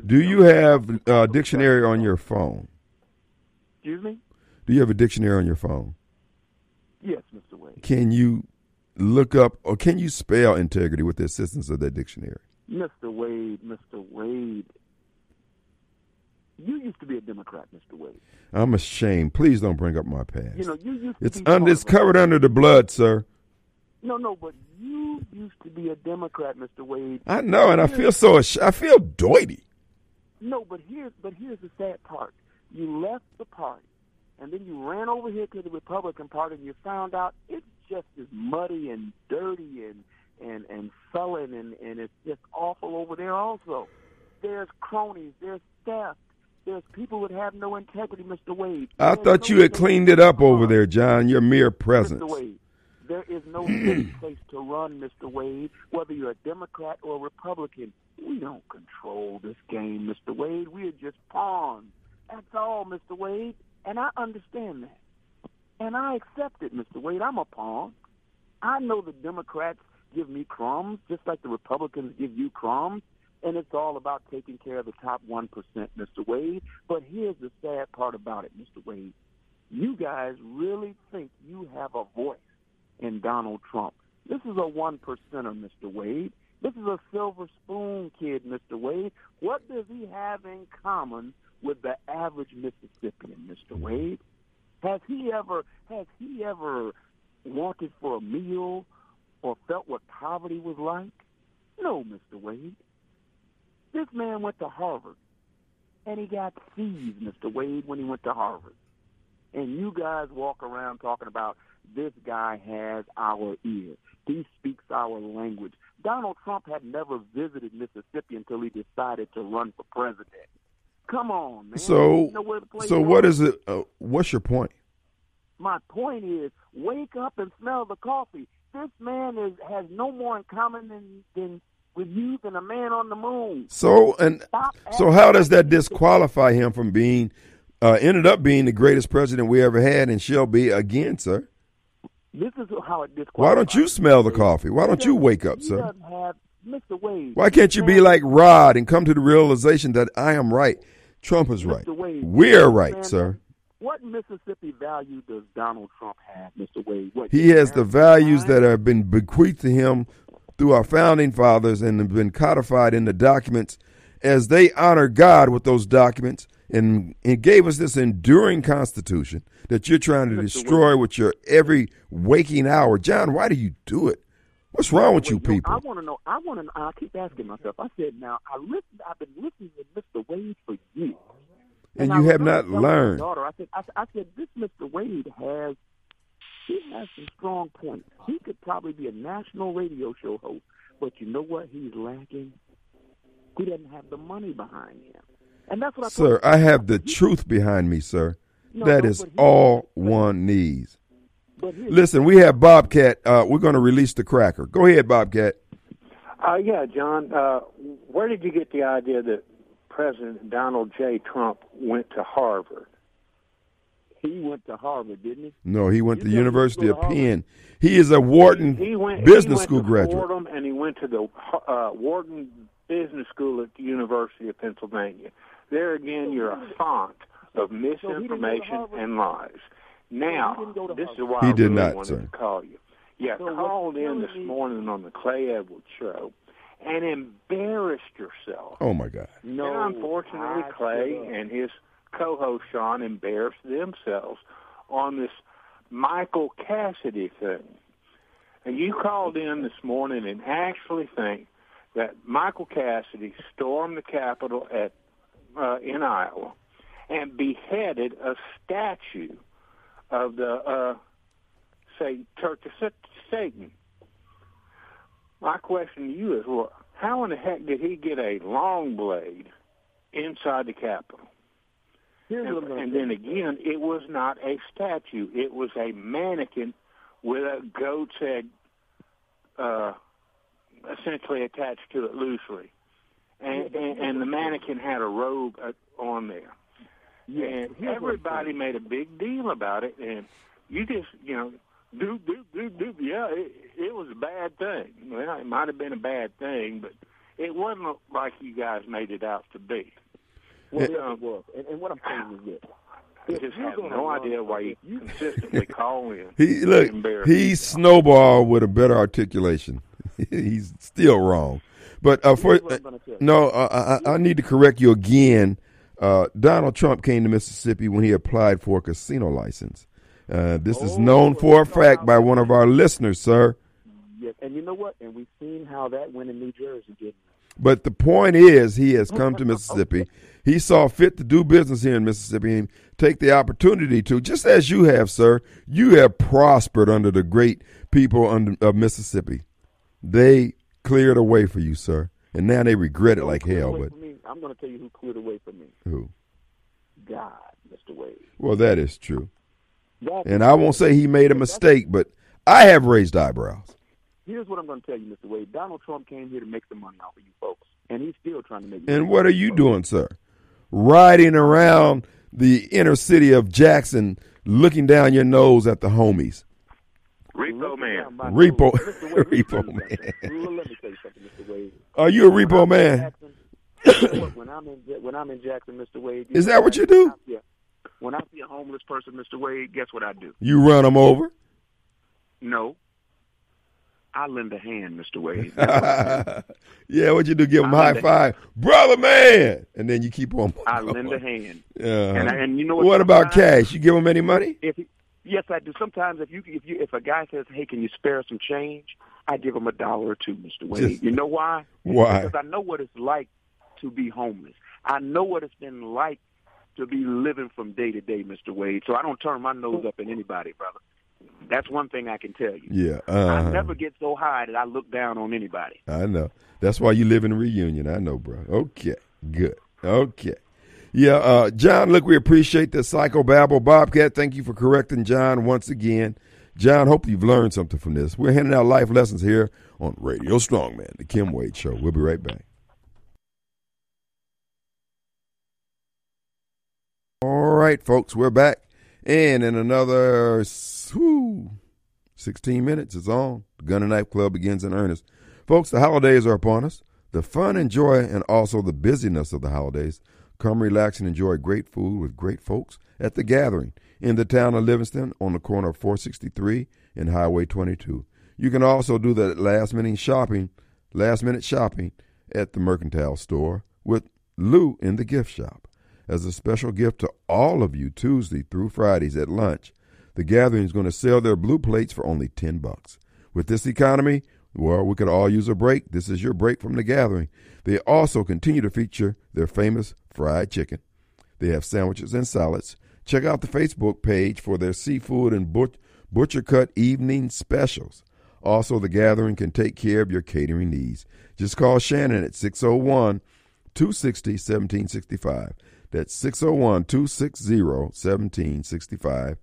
Do you have a dictionary on your phone? Excuse me? Do you have a dictionary on your phone? Yes, Mr. Wade. Can you look up, or can you spell integrity with the assistance of that dictionary? Mr. Wade, you used to be a Democrat, Mr. Wade. I'm ashamed. Please don't bring up my past. You know, you used to it's covered under the blood, sir. No, but you used to be a Democrat, Mr. Wade. I know, and I feel doity. No, but here's the sad part. You left the party, and then you ran over here to the Republican Party, and you found out it's just as muddy and dirty and sullen, and it's just awful over there also. There's cronies, there's theft, there's people that have no integrity, Mr. Wade. I thought you had cleaned it up over there, John, your mere presence. Mr. Wade, there is no safe place to run, Mr. Wade. Whether you're a Democrat or a Republican, we don't control this game, Mr. Wade. We are just pawns. That's all, Mr. Wade, and I understand that. And I accept it, Mr. Wade. I'm a pawn. I know the Democrats give me crumbs, just like the Republicans give you crumbs, and it's all about taking care of the top 1%, Mr. Wade. But here's the sad part about it, Mr. Wade. You guys really think you have a voice in Donald Trump. This is a 1%er, Mr. Wade. This is a silver spoon kid, Mr. Wade. What does he have in common with the average Mississippian, Mr. Wade? Has he ever wanted for a meal or felt what poverty was like? No, Mr. Wade. This man went to Harvard, and he got C's, Mr. Wade, when he went to Harvard. And you guys walk around talking about this guy has our ear. He speaks our language. Donald Trump had never visited Mississippi until he decided to run for president. Come on, man. So what is it? What's your point? My point is, wake up and smell the coffee. This man has no more in common than with you than a man on the moon. So how does that disqualify him from being ended up being the greatest president we ever had and shall be again, sir? This is how it disqualifies. Why don't you smell the coffee? Why don't you wake up, sir? He doesn't have Mr. Wade. Why can't you be like Rod and come to the realization that I am right? Trump is right. We're right, sir. What Mississippi value does Donald Trump have, Mr. Wade? He has the values that have been bequeathed to him through our founding fathers and have been codified in the documents as they honor God with those documents and gave us this enduring Constitution that you're trying to destroy with your every waking hour. John, why do you do it? What's wrong with you people? I want to know. I keep asking myself. I said, now, I've been listening to Mr. Wade for years. And you have not learned. I said, this Mr. Wade has some strong points. He could probably be a national radio show host, but you know what he's lacking? He doesn't have the money behind him. And that's what I thought. Sir, I have the truth behind me, sir. That is all one needs. Listen, we have Bobcat. We're going to release the cracker. Go ahead, Bobcat. Yeah, John, where did you get the idea that President Donald J. Trump went to Harvard? He went to Harvard, didn't he? No, he went to the University of Penn. He is a Wharton Business School graduate. Fordham, and he went to the Wharton Business School at the University of Pennsylvania. There again, you're a font of misinformation and lies. Now, this is why I really wanted to call you. Yeah, called in this morning on the Clay Edwards Show and embarrassed yourself. Oh, my God. No, and unfortunately, Clay and his co-host, Sean, embarrassed themselves on this Michael Cassidy thing. And you called in this morning and actually think that Michael Cassidy stormed the Capitol in Iowa and beheaded a statue of the, Church of Satan. My question to you is, well, how in the heck did he get a long blade inside the Capitol? And then again, it was not a statue. It was a mannequin with a goat's head essentially attached to it loosely. And the mannequin had a robe on there. Yes, and everybody made a big deal about it. And you just, yeah, it was a bad thing. Well, it might have been a bad thing, but it wasn't like you guys made it out to be. Well, it was. And what I'm saying is this. I just have no idea why you consistently call in. He snowballed with a better articulation. He's still wrong. But I need to correct you again. Donald Trump came to Mississippi when he applied for a casino license. This is known for a fact by one of our listeners, sir. Yes, and you know what? And we've seen how that went in New Jersey, didn't we? But the point is, he has come to Mississippi. Okay. He saw fit to do business here in Mississippi and take the opportunity to, just as you have, sir. You have prospered under the great people of Mississippi. They cleared a way for you, sir. And now they regret it like hell. But I'm going to tell you who cleared the way for me. Who? God, Mr. Wade. Well, that is true. And I won't say he made a mistake, but I have raised eyebrows. Here's what I'm going to tell you, Mr. Wade. Donald Trump came here to make some money off of you folks, and he's still trying to make money. And what are you doing, sir? Riding around the inner city of Jackson, looking down your nose at the homies. Repo man. Repo man. Let me tell you something, Mr. Wade. Are you a repo man? When I'm in Jackson, Mr. Wade. Is that what you do? When I see a homeless person, Mr. Wade, guess what I do? You run them over? No. I lend a hand, Mr. Wade. Yeah, what you do? Give them high five. Brother man! And then you keep on. I lend a hand. And you know what about cash? You give them any money? Yes, I do. Sometimes if a guy says, hey, can you spare some change? I give him $1 or $2, Mr. Wade. You know why? Why? Because I know what it's like to be homeless. I know what it's been like to be living from day to day, Mr. Wade. So I don't turn my nose up at anybody, brother. That's one thing I can tell you. Yeah. I never get so high that I look down on anybody. I know. That's why you live in Reunion. I know, bro. Okay. Good. Okay. Yeah, John, look, we appreciate the psychobabble. Bobcat, thank you for correcting John once again. John, hope you've learned something from this. We're handing out life lessons here on Radio Strongman, the Kim Wade Show. We'll be right back. All right, folks, we're back. And in another 16 minutes, it's on. The Gun and Knife Club begins in earnest. Folks, the holidays are upon us. The fun and joy and also the busyness of the holidays. Come relax and enjoy great food with great folks at The Gathering in the town of Livingston on the corner of 463 and Highway 22. You can also do the last minute shopping at the Mercantile Store with Lou in the gift shop. As a special gift to all of you Tuesday through Fridays at lunch, The Gathering is going to sell their blue plates for only $10. With this economy, well, we could all use a break. This is your break from The Gathering. They also continue to feature their famous fried chicken. They have sandwiches and salads. Check out the Facebook page for their seafood and butcher cut evening specials. Also, The Gathering can take care of your catering needs. Just call Shannon at 601-260-1765. That's 601-260-1765.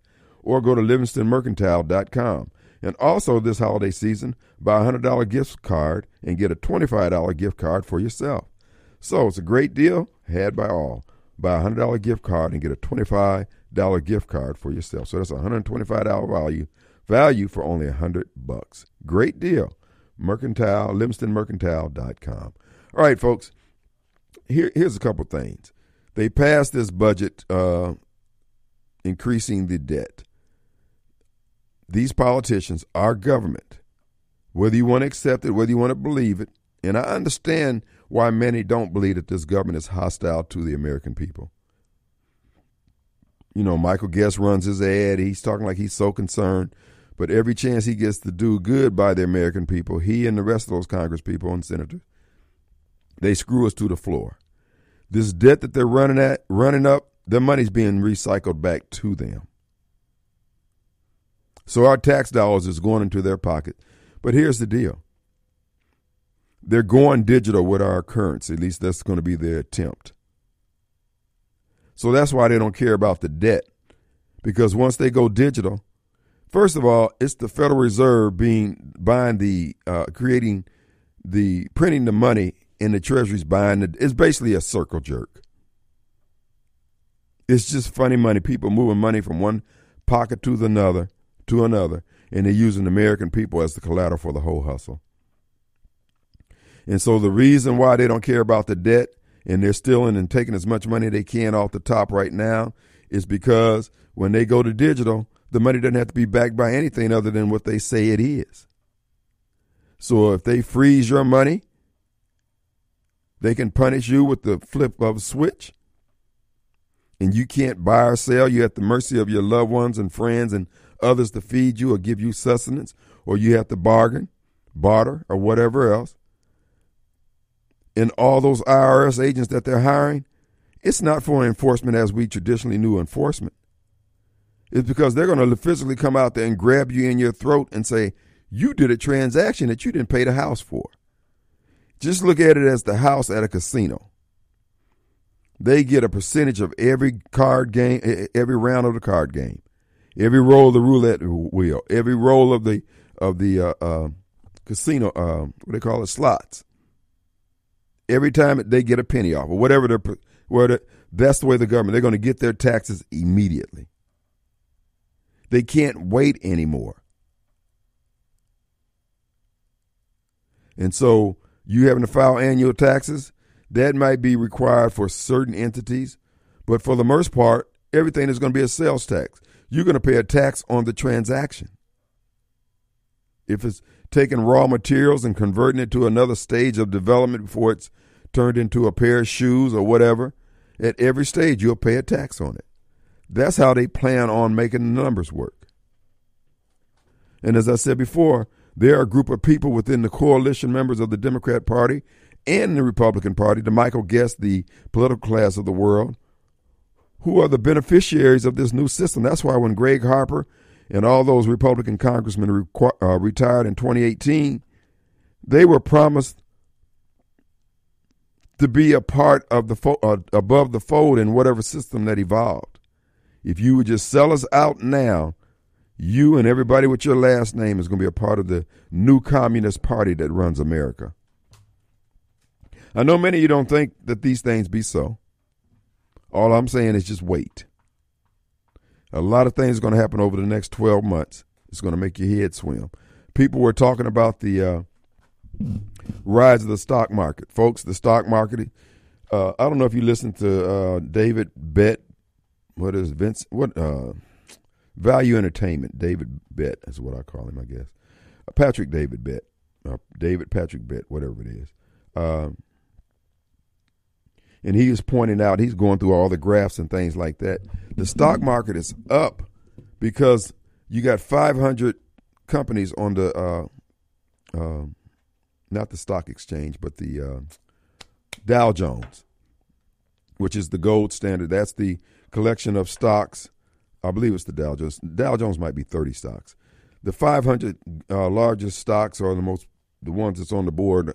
Or go to livingstonmercantile.com. And also this holiday season, buy a $100 gift card and get a $25 gift card for yourself. So it's a great deal had by all. Buy a $100 gift card and get a $25 gift card for yourself. So that's a $125 value for only $100. Great deal. Mercantile, LivingstonMercantile.com. All right, folks, here's a couple things. They passed this budget increasing the debt. These politicians, our government, whether you want to accept it, whether you want to believe it, and I understand why many don't believe that this government is hostile to the American people. You know, Michael Guest runs his ad. He's talking like he's so concerned. But every chance he gets to do good by the American people, he and the rest of those Congress people and senators, they screw us to the floor. This debt that they're running up, their money's being recycled back to them. So our tax dollars is going into their pocket. But here's the deal. They're going digital with our currency. At least that's going to be their attempt. So that's why they don't care about the debt. Because once they go digital, first of all, it's the Federal Reserve printing the money and the Treasury's buying it. It's basically a circle jerk. It's just funny money. People moving money from one pocket to the other. And they're using American people as the collateral for the whole hustle. And so the reason why they don't care about the debt and they're stealing and taking as much money they can off the top right now is because when they go to digital, the money doesn't have to be backed by anything other than what they say it is. So if they freeze your money, they can punish you with the flip of a switch, and you can't buy or sell. You're at the mercy of your loved ones and friends and others to feed you or give you sustenance, or you have to barter, or whatever else. And all those IRS agents that they're hiring, it's not for enforcement as we traditionally knew enforcement. It's because they're going to physically come out there and grab you in your throat and say, you did a transaction that you didn't pay the house for. Just look at it as the house at a casino. They get a percentage of every card game, every round of the card game. Every roll of the roulette wheel, every roll of the casino, what they call it, slots. Every time they get a penny off or whatever, that's the way the government, they're going to get their taxes immediately. They can't wait anymore. And so you having to file annual taxes, that might be required for certain entities, but for the most part, everything is going to be a sales tax. You're going to pay a tax on the transaction. If it's taking raw materials and converting it to another stage of development before it's turned into a pair of shoes or whatever, at every stage you'll pay a tax on it. That's how they plan on making the numbers work. And as I said before, there are a group of people within the coalition members of the Democrat Party and the Republican Party, the Michael Guest, the political class of the world, who are the beneficiaries of this new system. That's why when Greg Harper and all those Republican congressmen retired in 2018, they were promised to be a part of the above the fold in whatever system that evolved. If you would just sell us out now, you and everybody with your last name is going to be a part of the new Communist Party that runs America. I know many of you don't think that these things be so. All I'm saying is just wait. A lot of things are going to happen over the next 12 months. It's going to make your head swim. People were talking about the rise of the stock market. Folks, the stock market, I don't know if you listened to David Bett, Value Entertainment, David Bett is what I call him, I guess. Patrick David Bett, David Patrick Bett, whatever it is. And he is pointing out, he's going through all the graphs and things like that. The stock market is up because you got 500 companies on the, not the stock exchange, but the Dow Jones, which is the gold standard. That's the collection of stocks. I believe it's the Dow Jones. Dow Jones might be 30 stocks. The 500 largest stocks are the ones that's on the board.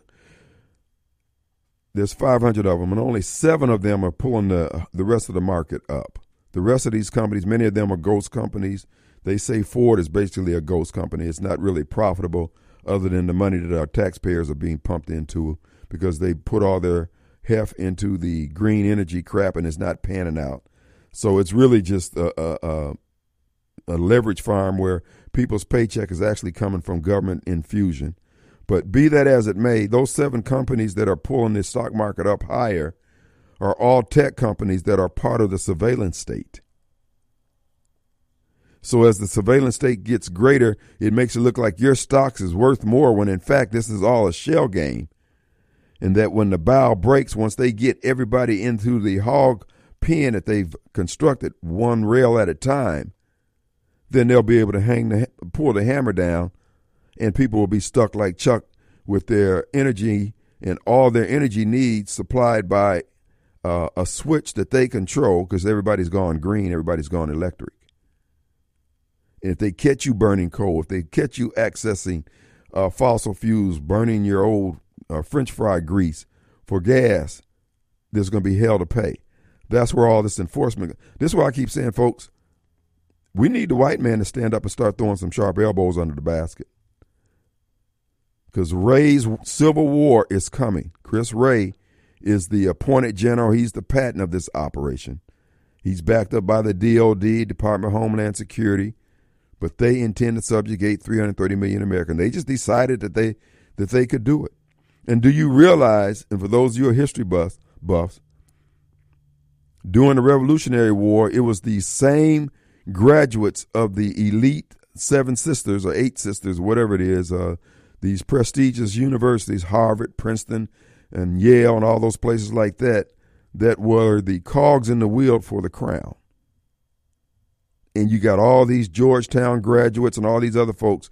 There's 500 of them, and only 7 of them are pulling the rest of the market up. The rest of these companies, many of them are ghost companies. They say Ford is basically a ghost company. It's not really profitable other than the money that our taxpayers are being pumped into because they put all their heft into the green energy crap, and it's not panning out. So it's really just a leverage farm where people's paycheck is actually coming from government infusion. But be that as it may, those 7 companies that are pulling the stock market up higher are all tech companies that are part of the surveillance state. So as the surveillance state gets greater, it makes it look like your stocks is worth more when, in fact, this is all a shell game. And that when the bow breaks, once they get everybody into the hog pen that they've constructed one rail at a time, then they'll be able to pull the hammer down. And people will be stuck like Chuck with their energy and all their energy needs supplied by a switch that they control because everybody's gone green, everybody's gone electric. And if they catch you burning coal, if they catch you accessing fossil fuels, burning your old French fry grease for gas, there's going to be hell to pay. That's where all this enforcement. This is why I keep saying, folks, we need the white man to stand up and start throwing some sharp elbows under the basket. Because Ray's Civil War is coming. Chris Wray is the appointed general. He's the patent of this operation. He's backed up by the DOD, Department of Homeland Security, but they intend to subjugate 330 million Americans. They just decided that they could do it. And do you realize, and for those of you history buffs, during the Revolutionary War, it was the same graduates of the elite 7 sisters or 8 sisters, whatever it is, these prestigious universities, Harvard, Princeton, and Yale, and all those places like that, that were the cogs in the wheel for the crown. And you got all these Georgetown graduates and all these other folks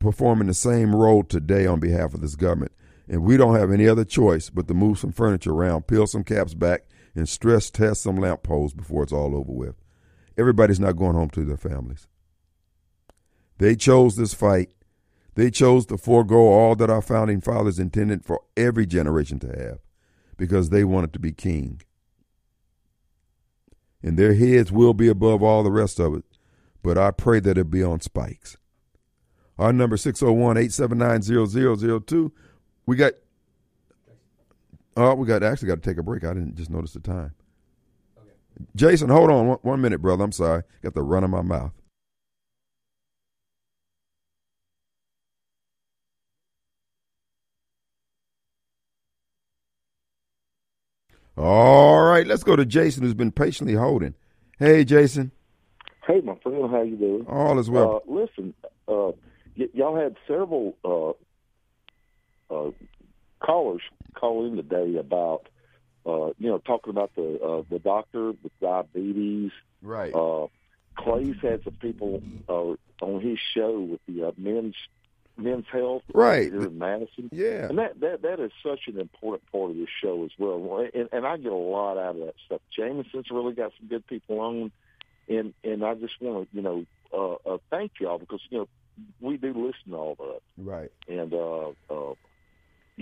performing the same role today on behalf of this government. And we don't have any other choice but to move some furniture around, peel some caps back, and stress test some lampposts before it's all over with. Everybody's not going home to their families. They chose this fight. They chose to forego all that our founding fathers intended for every generation to have because they wanted to be king. And their heads will be above all the rest of it, but I pray that it be on spikes. Our number 601-879-0002. Actually got to take a break. I didn't just notice the time. Okay. Jason, hold on one minute, brother. I'm sorry. Got the run in my mouth. All right, let's go to Jason, who's been patiently holding. Hey, Jason. Hey, my friend, how you doing? All is well. Listen, y'all had several callers call in today about, talking about the doctor with diabetes. Right. Clay's had some people on his show with the men's health, right, here in Madison. Yeah. And that is such an important part of this show as well. And I get a lot out of that stuff. Jameson's really got some good people on, and I just want to, thank y'all because, you know, we do listen to all that. Right. And,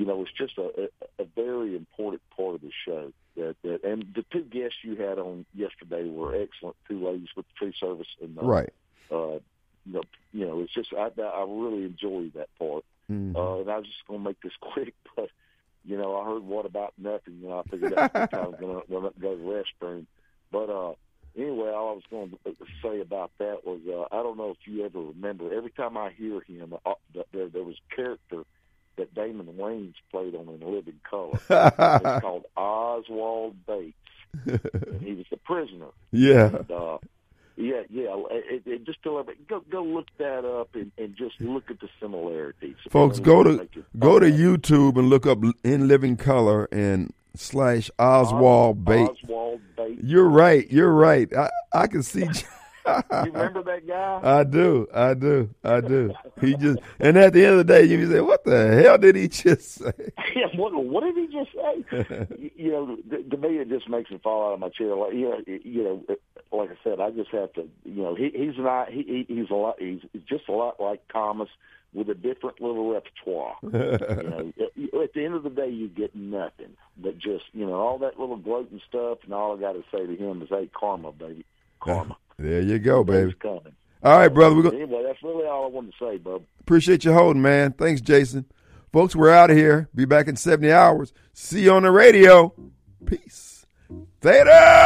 you know, it's just a very important part of the show. And the two guests you had on yesterday were excellent, two ladies with the tree service. And, right. You know, it's just I really enjoy that part. Mm-hmm. And I was just going to make this quick, but, you know, I heard what about nothing, and I figured that's the time I'm going to go to the restroom. But anyway, all I was going to say about that was I don't know if you ever remember, every time I hear him, there was a character that Damon Wayans played on In Living Color. It's called Oswald Bates, and he was the prisoner. Yeah. And, Yeah. It just go look that up and just look at the similarities. Folks, go to YouTube and look up In Living Color and /Oswald Bates. Oswald Bates. You're right. I can see. You remember that guy? I do. He just and at the end of the day, you say, "What the hell did he just say?" Yeah, what did he just say? You know, to me, it just makes me fall out of my chair. Like you know, like I said, I just have to. You know, he's a lot. He's just a lot like Thomas with a different little repertoire. You know, at the end of the day, you get nothing but just you know all that little gloating stuff, and all I got to say to him is, "Hey, karma, baby, karma." There you go, baby. All right, brother. Anyway, that's really all I wanted to say, bub. Appreciate you holding, man. Thanks, Jason. Folks, we're out of here. Be back in 70 hours. See you on the radio. Peace. Theta!